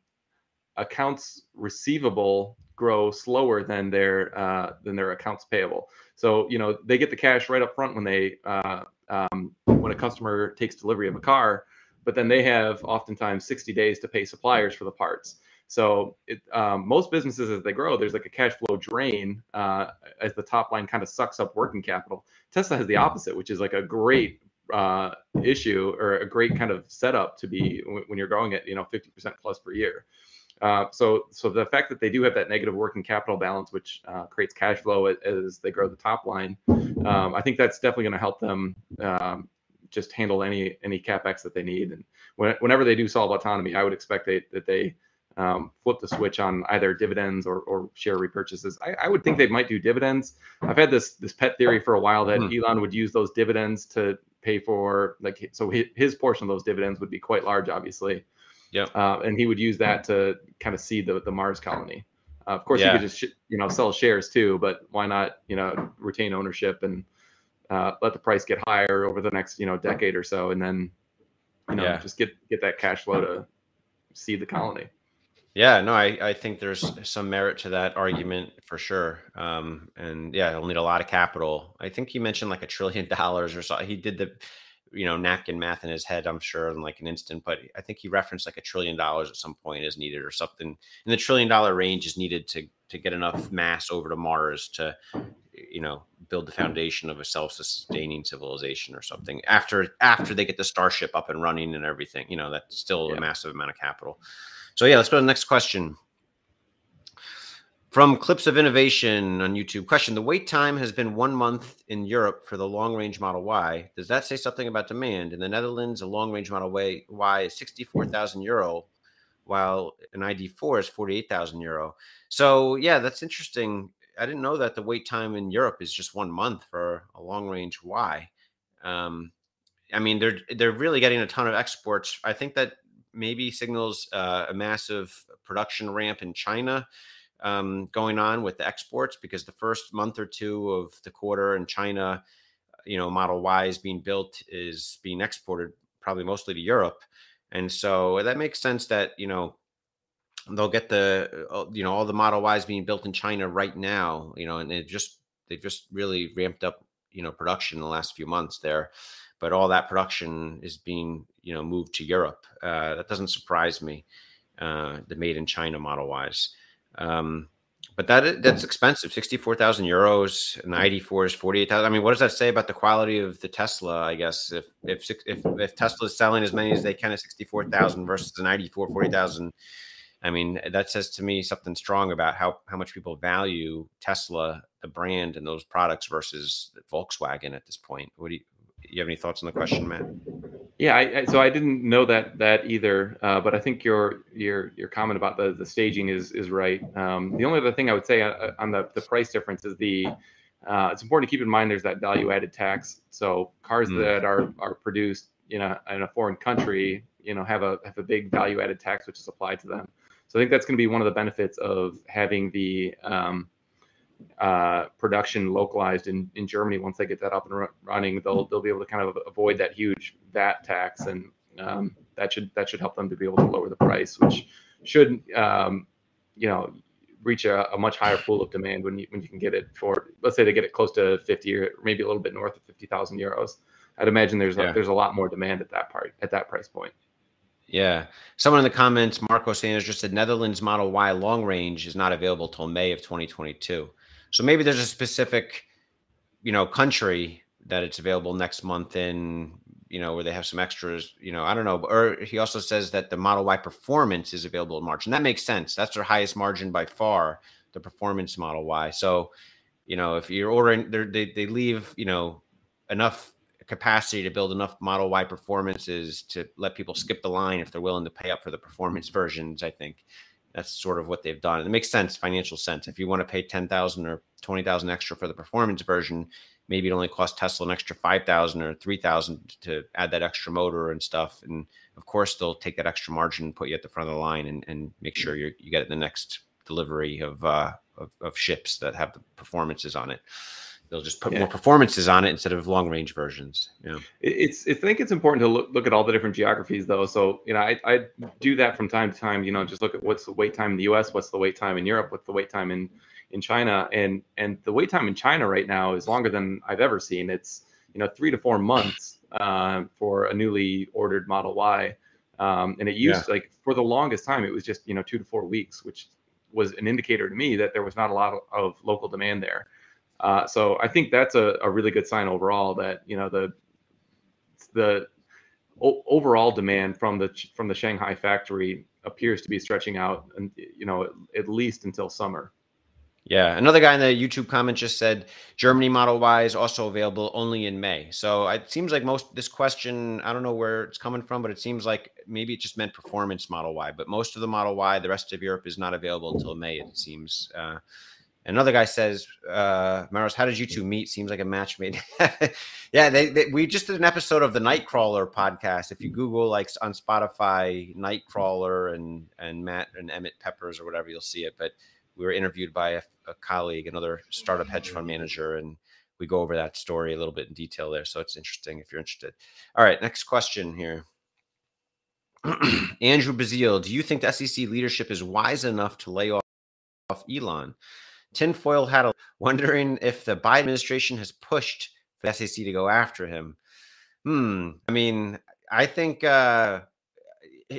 accounts receivable grow slower than their uh, than their accounts payable. So you know they get the cash right up front when they uh, um, when a customer takes delivery of a car, but then they have oftentimes sixty days to pay suppliers for the parts. So it, um, most businesses as they grow, there's like a cash flow drain uh, as the top line kind of sucks up working capital. Tesla has the opposite, which is like a great uh, issue or a great kind of setup to be when you're growing at you know fifty percent plus per year. Uh, so, so the fact that they do have that negative working capital balance, which uh, creates cash flow as, as they grow the top line, um, I think that's definitely going to help them um, just handle any any CapEx that they need. And when, whenever they do solve autonomy, I would expect they, that they um, flip the switch on either dividends or, or share repurchases. I, I would think they might do dividends. I've had this this pet theory for a while that mm. Elon would use those dividends to pay for like so his, his portion of those dividends would be quite large, obviously. Yeah, uh, and he would use that to kind of seed the, the Mars colony. Uh, of course, yeah. He could just sh- you know sell shares too, but why not you know retain ownership and uh, let the price get higher over the next you know decade or so, and then you know yeah. just get get that cash flow to seed the colony. Yeah, no, I, I think there's some merit to that argument for sure. Um, and yeah, he'll need a lot of capital. I think you mentioned like a trillion dollars or so. He did the. you know, napkin math in his head, I'm sure, in like an instant, but I think he referenced like a trillion dollars at some point is needed or something. And the trillion dollar range is needed to, to get enough mass over to Mars to, you know, build the foundation of a self-sustaining civilization or something after, after they get the Starship up and running and everything, you know, that's still yeah. a massive amount of capital. So yeah, let's go to the next question. From Clips of Innovation on YouTube. Question, the wait time has been one month in Europe for the long-range Model Y. Does that say something about demand? In the Netherlands, a long-range Model Y is sixty-four thousand euro, while an I D four is forty-eight thousand euro. So, yeah, that's interesting. I didn't know that the wait time in Europe is just one month for a long-range Y. Um, I mean, they're they're really getting a ton of exports. I think that maybe signals uh, a massive production ramp in China, Um, going on with the exports, because the first month or two of the quarter in China, you know, Model Y is being built, is being exported probably mostly to Europe. And so that makes sense that, you know, they'll get the, you know, all the Model Ys being built in China right now, you know, and they've just, they've just really ramped up, you know, production in the last few months there. But all that production is being, you know, moved to Europe. Uh, that doesn't surprise me, uh, the made in China Model Ys. Um, But that that's expensive. sixty-four thousand euros, and the I D four is forty-eight thousand. I mean, what does that say about the quality of the Tesla, I guess? If if if, if Tesla is selling as many as they can at sixty-four thousand versus an I D four, forty thousand, I mean, that says to me something strong about how, how much people value Tesla, the brand, and those products versus Volkswagen at this point. What do you, you have any thoughts on the question, Matt? Yeah, I, I, so I didn't know that that either, uh, but I think your your your comment about the, the staging is is right. Um, the only other thing I would say on the, the price difference is the uh, it's important to keep in mind there's that value added tax. So cars mm. that are are produced in a in a foreign country, you know, have a have a big value added tax which is applied to them. So I think that's going to be one of the benefits of having the um, uh, production localized in, in Germany. Once they get that up and running, they'll they'll be able to kind of avoid that huge V A T tax, and um, that should that should help them to be able to lower the price, which should um, you know reach a, a much higher pool of demand when you when you can get it for, let's say they get it close to fifty or maybe a little bit north of fifty thousand euros. I'd imagine there's yeah. a, there's a lot more demand at that part at that price point. Yeah. Someone in the comments, Marco Sanders, just said Netherlands Model Y long range is not available till May of twenty twenty-two. So maybe there's a specific, you know, country that it's available next month in, you know, where they have some extras, you know, I don't know. Or he also says that the Model Y Performance is available in March. And that makes sense. That's their highest margin by far, the Performance Model Y. So, you know, if you're ordering, they, they leave, you know, enough capacity to build enough Model Y Performances to let people skip the line if they're willing to pay up for the performance versions. I think that's sort of what they've done. It makes sense, financial sense. If you want to pay ten thousand or twenty thousand extra for the performance version, maybe it only costs Tesla an extra five thousand or three thousand to add that extra motor and stuff. And of course they'll take that extra margin and put you at the front of the line and, and make sure you're, you get it the next delivery of, uh, of, of ships that have the performances on it. They'll just put yeah. more performances on it instead of long range versions. Yeah, it's. I think it's important to look, look at all the different geographies, though. So you know, I, I do that from time to time. You know, just look at what's the wait time in the U S, what's the wait time in Europe, what's the wait time in, in China, and and the wait time in China right now is longer than I've ever seen. It's you know three to four months uh, for a newly ordered Model Y, um, and it used yeah. like for the longest time it was just you know two to four weeks, which was an indicator to me that there was not a lot of, of local demand there. Uh, so I think that's a, a really good sign overall that, you know, the the o- overall demand from the from the Shanghai factory appears to be stretching out, and you know, at, at least until summer. Yeah. Another guy in the YouTube comment just said Germany Model Y is also available only in May. So it seems like most this question, I don't know where it's coming from, but it seems like maybe it just meant performance Model Y. But most of the Model Y, the rest of Europe is not available until May, it seems. Uh Another guy says, uh, Maros, how did you two meet? Seems like a match made. yeah, they, they, we just did an episode of the Nightcrawler podcast. If you Google, like, on Spotify, Nightcrawler and and Matt and Emmett Peppers or whatever, you'll see it. But we were interviewed by a, a colleague, another startup hedge fund manager, and we go over that story a little bit in detail there. So it's interesting if you're interested. All right, next question here. Andrew Bazile, do you think the S E C leadership is wise enough to lay off Elon? Tinfoil had a wondering if the Biden administration has pushed for the S E C to go after him. Hmm. I mean, I think, uh,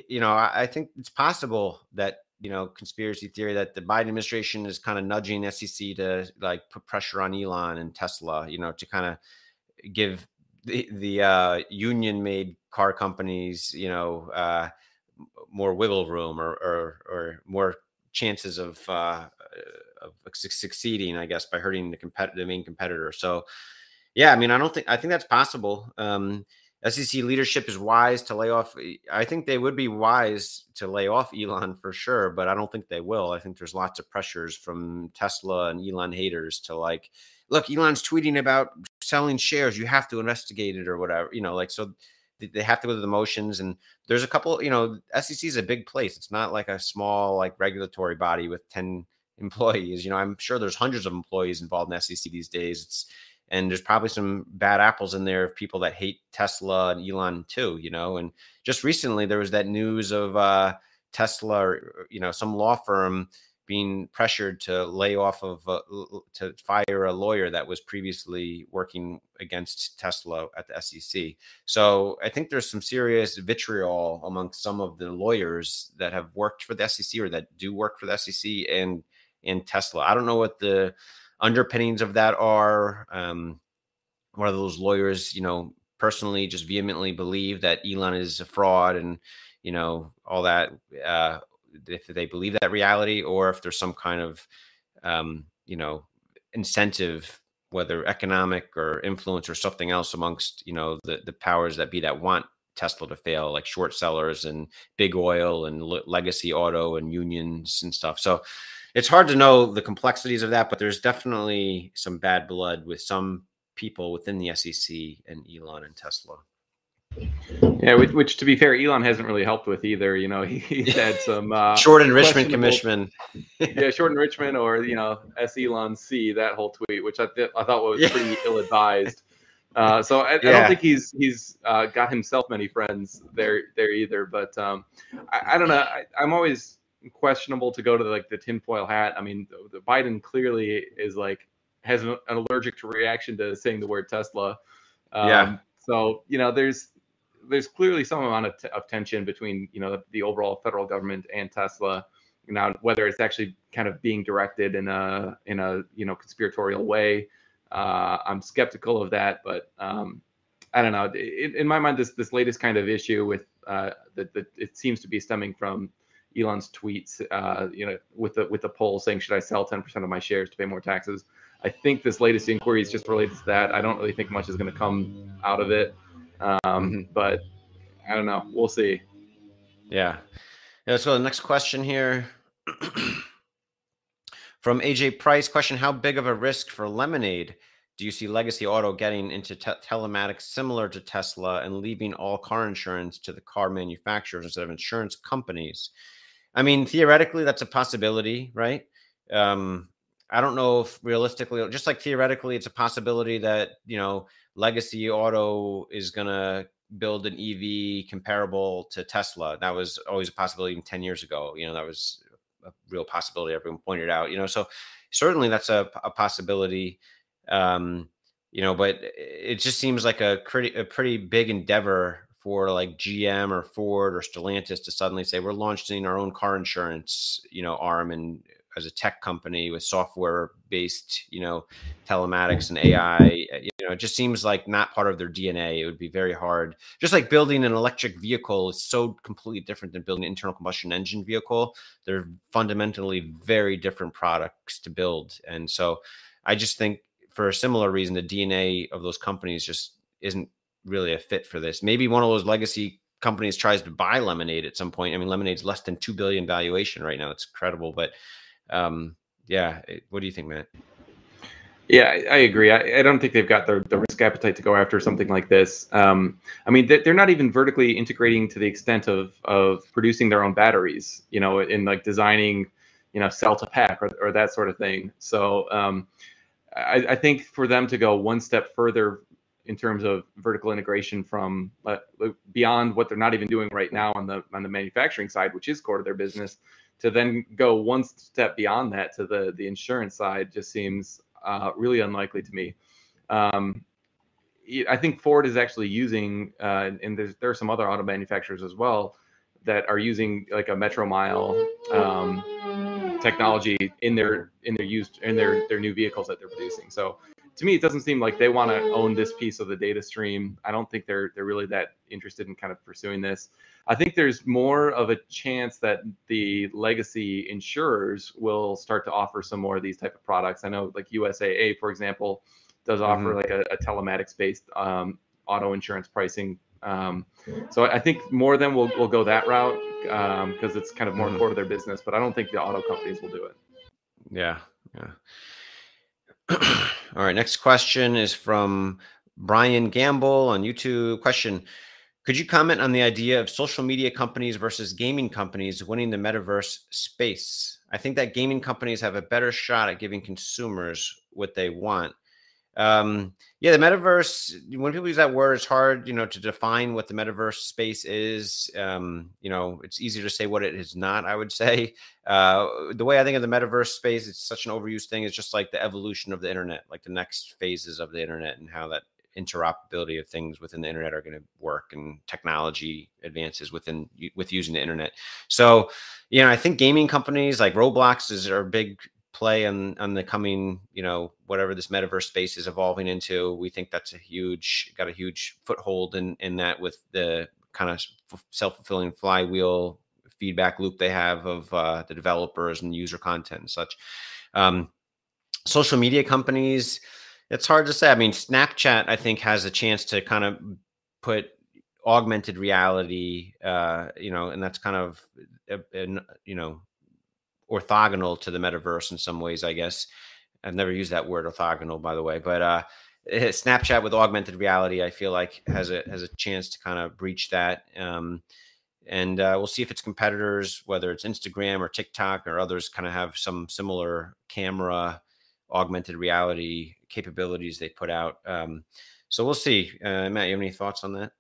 you know, I think it's possible that, you know, conspiracy theory that the Biden administration is kind of nudging S E C to like put pressure on Elon and Tesla, you know, to kind of give the, the uh, union made car companies, you know, uh, more wiggle room or, or, or more chances of, uh, of succeeding, I guess, by hurting the competitor, the main competitor. So, yeah, I mean, I don't think, I think that's possible. Um, S E C leadership is wise to lay off. I think they would be wise to lay off Elon for sure, but I don't think they will. I think there's lots of pressures from Tesla and Elon haters to like, look, Elon's tweeting about selling shares. You have to investigate it or whatever, you know, like, so they have to go to the motions. And there's a couple, you know, S E C is a big place. It's not like a small, like regulatory body with ten employees. You know, I'm sure there's hundreds of employees involved in S E C these days. It's, and there's probably some bad apples in there of people that hate Tesla and Elon too, you know, and just recently there was that news of uh, Tesla, or, you know, some law firm being pressured to lay off of, uh, to fire a lawyer that was previously working against Tesla at the S E C. So I think there's some serious vitriol among some of the lawyers that have worked for the S E C or that do work for the S E C and in Tesla. I don't know what the underpinnings of that are. Um, one of those lawyers, you know, personally just vehemently believe that Elon is a fraud and, you know, all that, uh, if they believe that reality, or if there's some kind of, um, you know, incentive, whether economic or influence or something else amongst, you know, the, the powers that be that want Tesla to fail, like short sellers and big oil and legacy auto and unions and stuff. So it's hard to know the complexities of that, but there's definitely some bad blood with some people within the S E C and Elon and Tesla. Yeah, which, which to be fair, Elon hasn't really helped with either. You know, he, he's had some uh, short enrichment commission. Yeah, short enrichment, or, you know, S Elon C, that whole tweet, which I, th I thought was pretty yeah. ill advised. Uh, so I, yeah. I don't think he's he's uh, got himself many friends there there either. But um, I, I don't know. I, I'm always questionable to go to the, like the tinfoil hat. I mean, the, the Biden clearly is like has an, an allergic reaction to saying the word Tesla. Um, yeah. So you know, there's there's clearly some amount of, t of tension between you know the, the overall federal government and Tesla. Now, whether it's actually kind of being directed in a in a you know conspiratorial way. Uh, I'm skeptical of that, but um, I don't know. In, in my mind, this this latest kind of issue with uh, that it seems to be stemming from Elon's tweets, uh, you know, with the with the poll saying, should I sell ten percent of my shares to pay more taxes? I think this latest inquiry is just related to that. I don't really think much is going to come out of it, um, but I don't know. We'll see. Yeah. Yeah. So the next question here. From A J Price, question, how big of a risk for Lemonade do you see legacy auto getting into te telematics similar to Tesla and leaving all car insurance to the car manufacturers instead of insurance companies? I mean, theoretically, that's a possibility, right? Um, I don't know if realistically, just like theoretically, it's a possibility that, you know, legacy auto is going to build an E V comparable to Tesla. That was always a possibility even ten years ago. You know, that was a real possibility everyone pointed out, you know, so certainly that's a, a possibility, um, you know, but it just seems like a pretty, a pretty big endeavor for like G M or Ford or Stellantis to suddenly say, we're launching our own car insurance, you know, arm, and as a tech company with software based, you know, telematics and A I, you know, it just seems like not part of their D N A. It would be very hard. Just like building an electric vehicle is so completely different than building an internal combustion engine vehicle. They're fundamentally very different products to build. And so I just think for a similar reason, the D N A of those companies just isn't really a fit for this. Maybe one of those legacy companies tries to buy Lemonade at some point. I mean, Lemonade's less than two billion dollars valuation right now. It's incredible, but um yeah, what do you think, Matt? Yeah, I, I agree. I, I don't think they've got the, the risk appetite to go after something like this. Um, I mean, they're not even vertically integrating to the extent of of producing their own batteries, you know, in like designing, you know, cell to pack or, or that sort of thing. So um, I, I think for them to go one step further in terms of vertical integration from uh, beyond what they're not even doing right now on the on the manufacturing side, which is core to their business, to then go one step beyond that to the the insurance side just seems uh, really unlikely to me. Um, I think Ford is actually using, uh, and there's, there are some other auto manufacturers as well that are using like a Metro Mile um, technology in their in their used in their their new vehicles that they're producing. So to me, it doesn't seem like they want to own this piece of the data stream. I don't think they're they're really that interested in kind of pursuing this. I think there's more of a chance that the legacy insurers will start to offer some more of these type of products. I know like U S A A, for example, does offer mm-hmm. like a, a telematics-based um, auto insurance pricing. Um, so I think more of them will, will go that route because um, it's kind of more mm-hmm. core to their business, but I don't think the auto companies will do it. Yeah, yeah. All right, next question is from Brian Gamble on YouTube. Question, could you comment on the idea of social media companies versus gaming companies winning the metaverse space? I think that gaming companies have a better shot at giving consumers what they want. Um, yeah, the metaverse, when people use that word, it's hard, you know, to define what the metaverse space is. Um, you know, it's easier to say what it is not, I would say. Uh, the way I think of the metaverse space, it's such an overused thing. It's just like the evolution of the internet, like the next phases of the internet and how that interoperability of things within the internet are going to work, and technology advances within with using the internet. So, you know, I think gaming companies like Roblox is, are big play on, on the coming, you know, whatever this metaverse space is evolving into. We think that's a huge, got a huge foothold in, in that, with the kind of self-fulfilling flywheel feedback loop they have of uh, the developers and user content and such. Um, social media companies, it's hard to say. I mean, Snapchat, I think, has a chance to kind of put augmented reality, uh, you know, and that's kind of, uh, uh, you know, orthogonal to the metaverse in some ways, I guess. I've never used that word, orthogonal, by the way, but uh, Snapchat with augmented reality, I feel like has a has a chance to kind of breach that. Um, and uh, we'll see if its competitors, whether it's Instagram or TikTok or others, kind of have some similar camera augmented reality capabilities they put out. Um, so we'll see. Uh, Matt, you have any thoughts on that?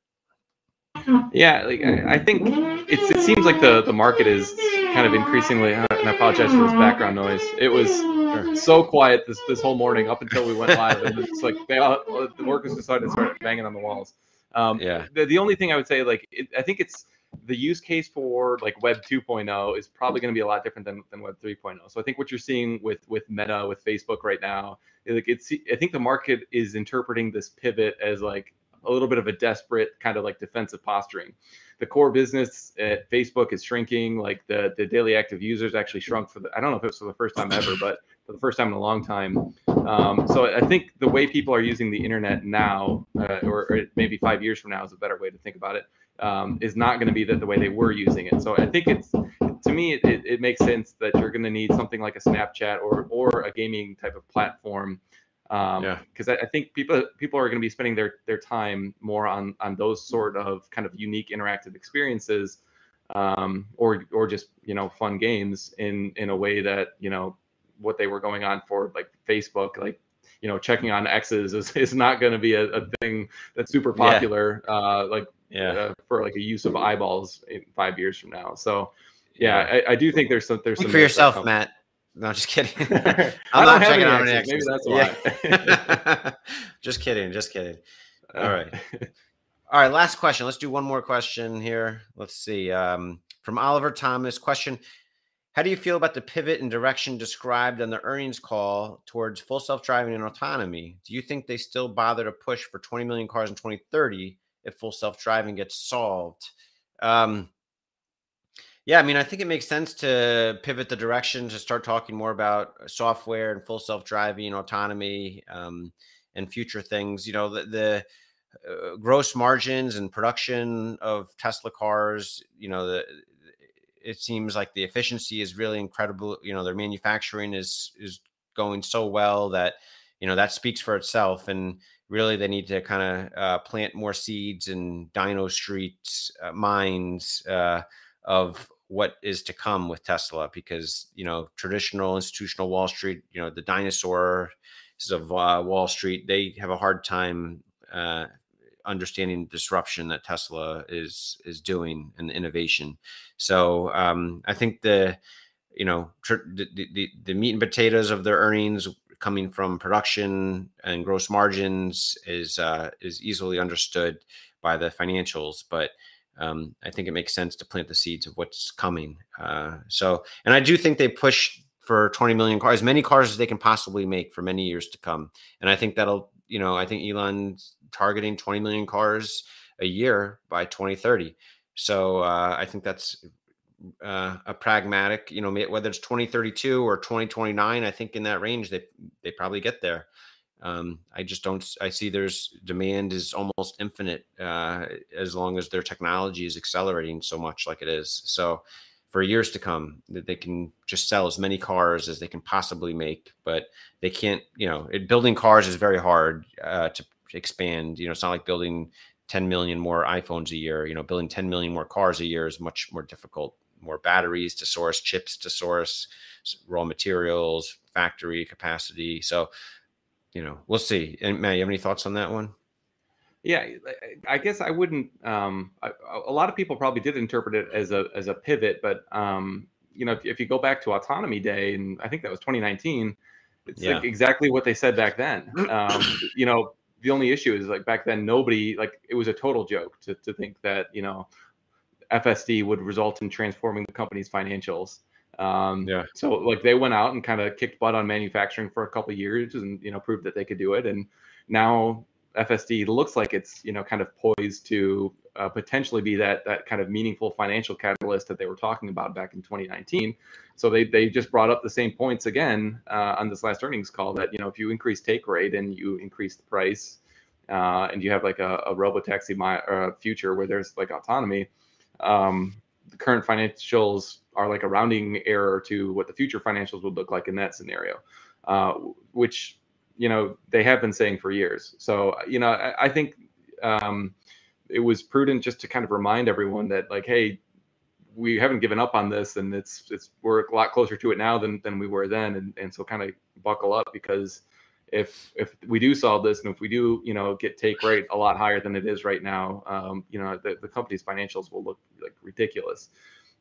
Yeah, like I, I think it's, it seems like the, the market is kind of increasingly, uh, and I apologize for this background noise. It was so quiet this, this whole morning up until we went live. And it's like they all, the workers decided to start banging on the walls. Um, yeah. The, the only thing I would say, like, it, I think it's the use case for like Web two point oh is probably going to be a lot different than, than Web three point oh. So I think what you're seeing with, with Meta, with Facebook right now, it, like it's, I think the market is interpreting this pivot as like a little bit of a desperate kind of like defensive posturing. The core business at Facebook is shrinking. Like the, the daily active users actually shrunk for the, I don't know if it was for the first time ever, but for the first time in a long time. Um, so I think the way people are using the internet now, uh, or, or maybe five years from now is a better way to think about it, um, is not going to be the, the way they were using it. So I think it's, to me, it, it makes sense that you're going to need something like a Snapchat or, or a gaming type of platform. Um, yeah. Because I, I think people people are going to be spending their their time more on on those sort of kind of unique interactive experiences, um, or or just, you know, fun games in in a way that, you know, what they were going on for, like Facebook, like, you know, checking on exes is, is not going to be a, a thing that's super popular, yeah. uh, like yeah. uh, for like a use of eyeballs in five years from now. So yeah, yeah. I, I do think there's some there's Think some for yourself, Matt. No, just kidding. I'm I not checking out any exes. Maybe that's yeah. why. Just kidding. Just kidding. All right. All right. Last question. Let's do one more question here. Let's see. Um, from Oliver Thomas, question. How do you feel about the pivot and direction described on the earnings call towards full self-driving and autonomy? Do you think they still bother to push for twenty million cars in twenty thirty if full self-driving gets solved? Um, Yeah, I mean, I think it makes sense to pivot the direction to start talking more about software and full self-driving, autonomy, um, and future things. You know, the, the uh, gross margins and production of Tesla cars, you know, the, it seems like the efficiency is really incredible. You know, their manufacturing is is going so well that, you know, that speaks for itself. And really, they need to kind of uh, plant more seeds in Dino Street's uh, minds uh, of what is to come with Tesla, because, you know, traditional institutional Wall Street, you know, the dinosaurs of uh, Wall Street, they have a hard time uh, understanding the disruption that Tesla is, is doing and the innovation. So um, I think the, you know, tr- the, the, the meat and potatoes of their earnings coming from production and gross margins is, uh, is easily understood by the financials, but Um, I think it makes sense to plant the seeds of what's coming. Uh, so, and I do think they push for twenty million cars, as many cars as they can possibly make for many years to come. And I think that'll, you know, I think Elon's targeting twenty million cars a year by twenty thirty. So uh, I think that's uh, a pragmatic, you know, whether it's twenty thirty-two or twenty twenty-nine, I think in that range, they, they probably get there. Um, I just don't, I see there's demand is almost infinite, uh, as long as their technology is accelerating so much like it is. So for years to come, that they can just sell as many cars as they can possibly make, but they can't, you know, it, building cars is very hard, uh, to expand. You know, it's not like building ten million more iPhones a year. You know, building ten million more cars a year is much more difficult, more batteries to source, chips to source, raw materials, factory capacity. So, you know, we'll see. And Matt, you have any thoughts on that one? Yeah, I guess I wouldn't. Um, I, a lot of people probably did interpret it as a as a pivot, but um, you know, if, if you go back to Autonomy Day, and I think that was twenty nineteen, it's yeah. like exactly what they said back then. Um, you know, the only issue is like back then nobody like it was a total joke to to think that, you know, F S D would result in transforming the company's financials. Um, yeah. So like they went out and kind of kicked butt on manufacturing for a couple of years and, you know, proved that they could do it. And now F S D looks like it's, you know, kind of poised to uh, potentially be that that kind of meaningful financial catalyst that they were talking about back in twenty nineteen. So they they just brought up the same points again uh, on this last earnings call that, you know, if you increase take rate and you increase the price uh, and you have like a, a robotaxi my, uh, future where there's like autonomy, um, the current financials are like a rounding error to what the future financials would look like in that scenario, uh, which, you know, they have been saying for years. So, you know, I, I think um, it was prudent just to kind of remind everyone that, like, hey, we haven't given up on this, and it's it's we're a lot closer to it now than than we were then, and and so kind of buckle up, because if if we do solve this and if we do, you know, get take rate a lot higher than it is right now, um, you know, the, the company's financials will look like ridiculous.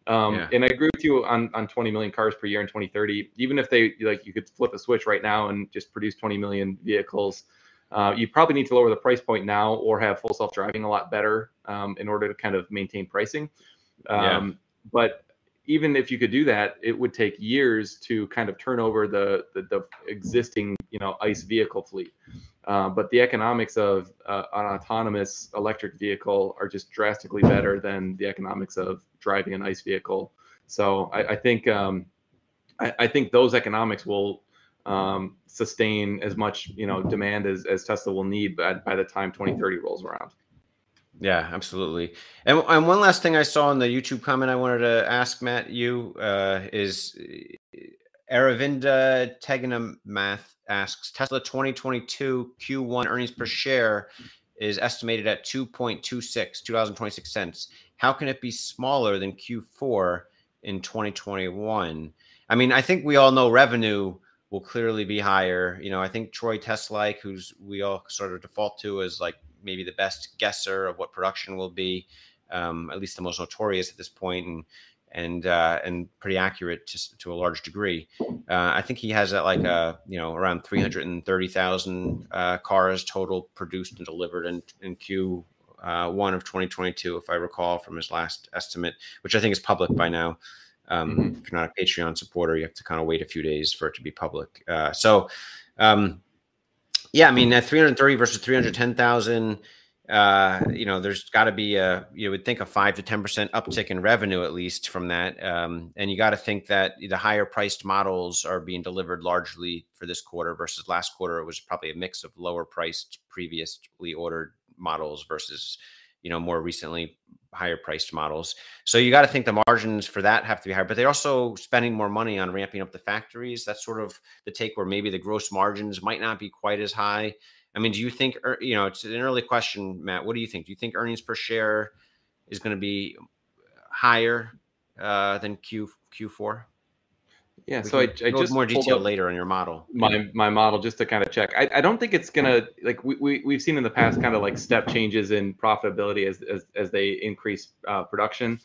Um, yeah. And I agree with you on, on twenty million cars per year in twenty thirty. Even if they, like, you could flip a switch right now and just produce twenty million vehicles, uh, you probably need to lower the price point now or have full self-driving a lot better um, in order to kind of maintain pricing. Um, yeah. But even if you could do that, it would take years to kind of turn over the the, the existing, you know, ICE vehicle fleet. Uh, but the economics of uh, an autonomous electric vehicle are just drastically better than the economics of driving an ICE vehicle. So I, I think um, I, I think those economics will um, sustain as much, you know, demand as, as Tesla will need by, by the time twenty thirty rolls around. Yeah, absolutely. And, and one last thing I saw in the YouTube comment I wanted to ask, Matt, you uh, is Aravinda Teganamath asks, Tesla twenty twenty-two Q one earnings per share is estimated at two point two six, two dollars and twenty-six cents. How can it be smaller than Q four in twenty twenty-one? I mean, I think we all know revenue will clearly be higher. You know, I think Troy Teslaik, who's we all sort of default to as like maybe the best guesser of what production will be, um, at least the most notorious at this point, and and uh, and pretty accurate to, to a large degree. Uh, I think he has that like uh, you know, around three hundred thirty thousand uh, cars total produced and delivered in, in Q one of twenty twenty-two, if I recall from his last estimate, which I think is public by now. Um, mm-hmm. If you're not a Patreon supporter, you have to kind of wait a few days for it to be public. Uh, so um, yeah, I mean, at three hundred thirty versus three hundred ten thousand, uh you know, there's got to be a, you would think, a five to ten percent uptick in revenue at least from that, um and you got to think that the higher priced models are being delivered largely for this quarter versus last quarter. It was probably a mix of lower priced previously ordered models versus, you know, more recently higher priced models. So you got to think the margins for that have to be higher, but they're also spending more money on ramping up the factories. That's sort of the take, where maybe the gross margins might not be quite as high. I mean, do you think, you know, it's an early question, Matt, what do you think? Do you think earnings per share is going to be higher uh, than Q, Q4? Yeah, we so I, I just more detail later on your model. My my model, just to kind of check. I, I don't think it's going to, like, we, we, we've seen in the past kind of like step changes in profitability as as, as they increase uh, production.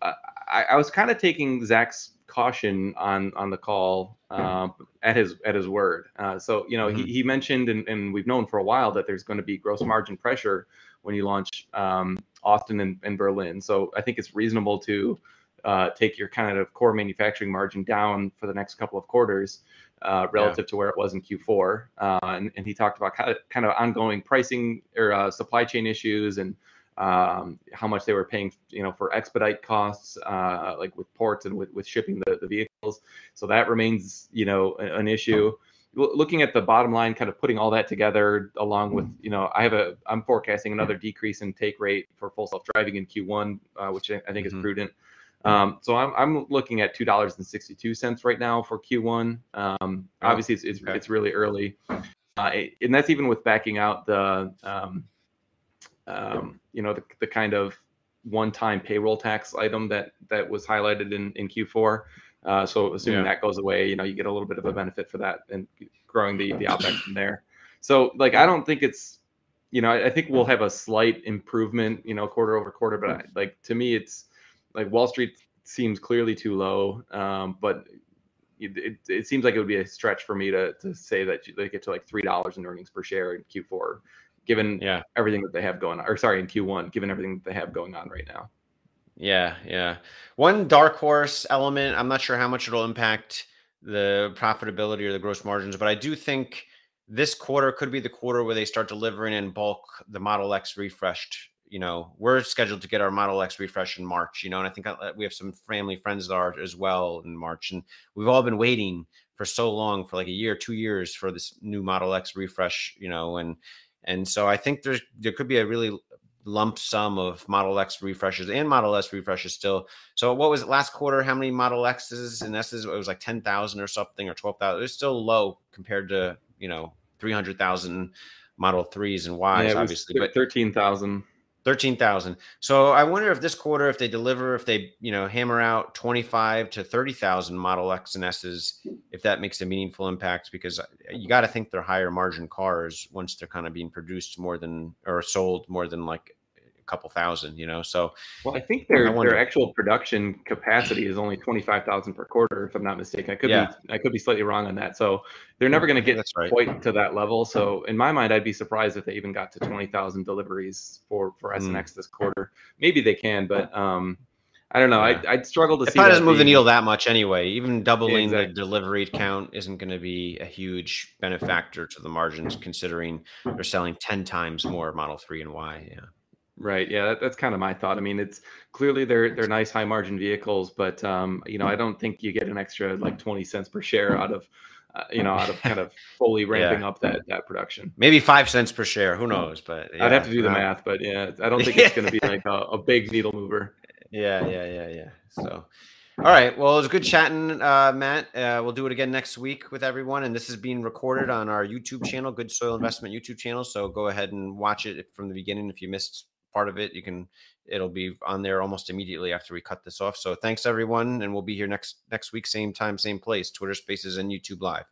Uh, I, I was kind of taking Zach's caution on on the call uh, at his at his word. Uh, so, you know, mm-hmm. he, he mentioned, and, and we've known for a while, that there's going to be gross margin pressure when you launch um, Austin and, and Berlin. So I think it's reasonable to uh, take your kind of core manufacturing margin down for the next couple of quarters uh, relative yeah. to where it was in Q four. Uh, and, and he talked about kind of, kind of ongoing pricing or uh, supply chain issues, and um how much they were paying, you know, for expedite costs, uh like with ports and with, with shipping the, the vehicles. So that remains, you know, an issue. Looking at the bottom line, kind of putting all that together, along with, you know, I have a I'm forecasting another decrease in take rate for full self-driving in Q one, uh, which I think mm-hmm. is prudent. Um so I'm I'm looking at two dollars and sixty-two cents right now for Q one. Um oh, obviously it's it's, okay. it's really early. Uh, and that's even with backing out the um Um, you know, the, the kind of one-time payroll tax item that that was highlighted in, in Q four. Uh, so assuming yeah. that goes away, you know, you get a little bit of a benefit for that and growing the, the OpEx from there. So, like, I don't think it's, you know, I, I think we'll have a slight improvement, you know, quarter over quarter. But, I, like, to me, it's like Wall Street seems clearly too low. Um, but it, it, it seems like it would be a stretch for me to, to say that they get to like three dollars in earnings per share in Q four. Given yeah. everything that they have going on, or sorry, in Q one, given everything that they have going on right now. Yeah, yeah. One dark horse element, I'm not sure how much it'll impact the profitability or the gross margins, but I do think this quarter could be the quarter where they start delivering in bulk the Model X refreshed. You know, we're scheduled to get our Model X refresh in March, you know, and I think we have some family friends that are as well in March. And we've all been waiting for so long, for like a year, two years for this new Model X refresh, you know, and and so I think there's there could be a really lump sum of Model X refreshes and Model S refreshes still. So what was it last quarter? How many Model X's and S's? It was like ten thousand or something, or twelve thousand. It's still low compared to, you know, three hundred thousand Model threes and Ys, yeah, obviously. But thirteen thousand. thirteen thousand. So I wonder if this quarter, if they deliver, if they, you know, hammer out twenty-five to thirty thousand Model X and S's, if that makes a meaningful impact, because you got to think they're higher margin cars once they're kind of being produced more than, or sold more than like a couple thousand, you know? So, well, I think their, I wonder, their actual production capacity is only twenty-five thousand per quarter, if I'm not mistaken. I could yeah. be, I could be slightly wrong on that. So they're never going to get right. quite to that level. So in my mind, I'd be surprised if they even got to twenty thousand deliveries for, for S N X mm. this quarter. Maybe they can, but um, I don't know. Yeah. I'd, I'd struggle to it see. It probably doesn't move the needle that much anyway. Even doubling exactly. the delivery count isn't going to be a huge benefactor to the margins, considering they're selling ten times more Model three and Y. Yeah. Right. Yeah. That, that's kind of my thought. I mean, it's clearly they're, they're nice high margin vehicles, but, um, you know, I don't think you get an extra like twenty cents per share out of, uh, you know, out of kind of fully ramping yeah. up that, that production. Maybe five cents per share. Who knows? But yeah, I'd have to do the um, math, but yeah, I don't think it's going to be like a, a big needle mover. Yeah. Yeah. Yeah. Yeah. So, all right. Well, it was good chatting, uh, Matt. Uh, we'll do it again next week with everyone. And this is being recorded on our YouTube channel, Good Soil Investment YouTube channel. So go ahead and watch it from the beginning. If you missed part of it, you can, it'll be on there almost immediately after we cut this off. So thanks everyone. And we'll be here next, next week, same time, same place, Twitter Spaces and YouTube Live.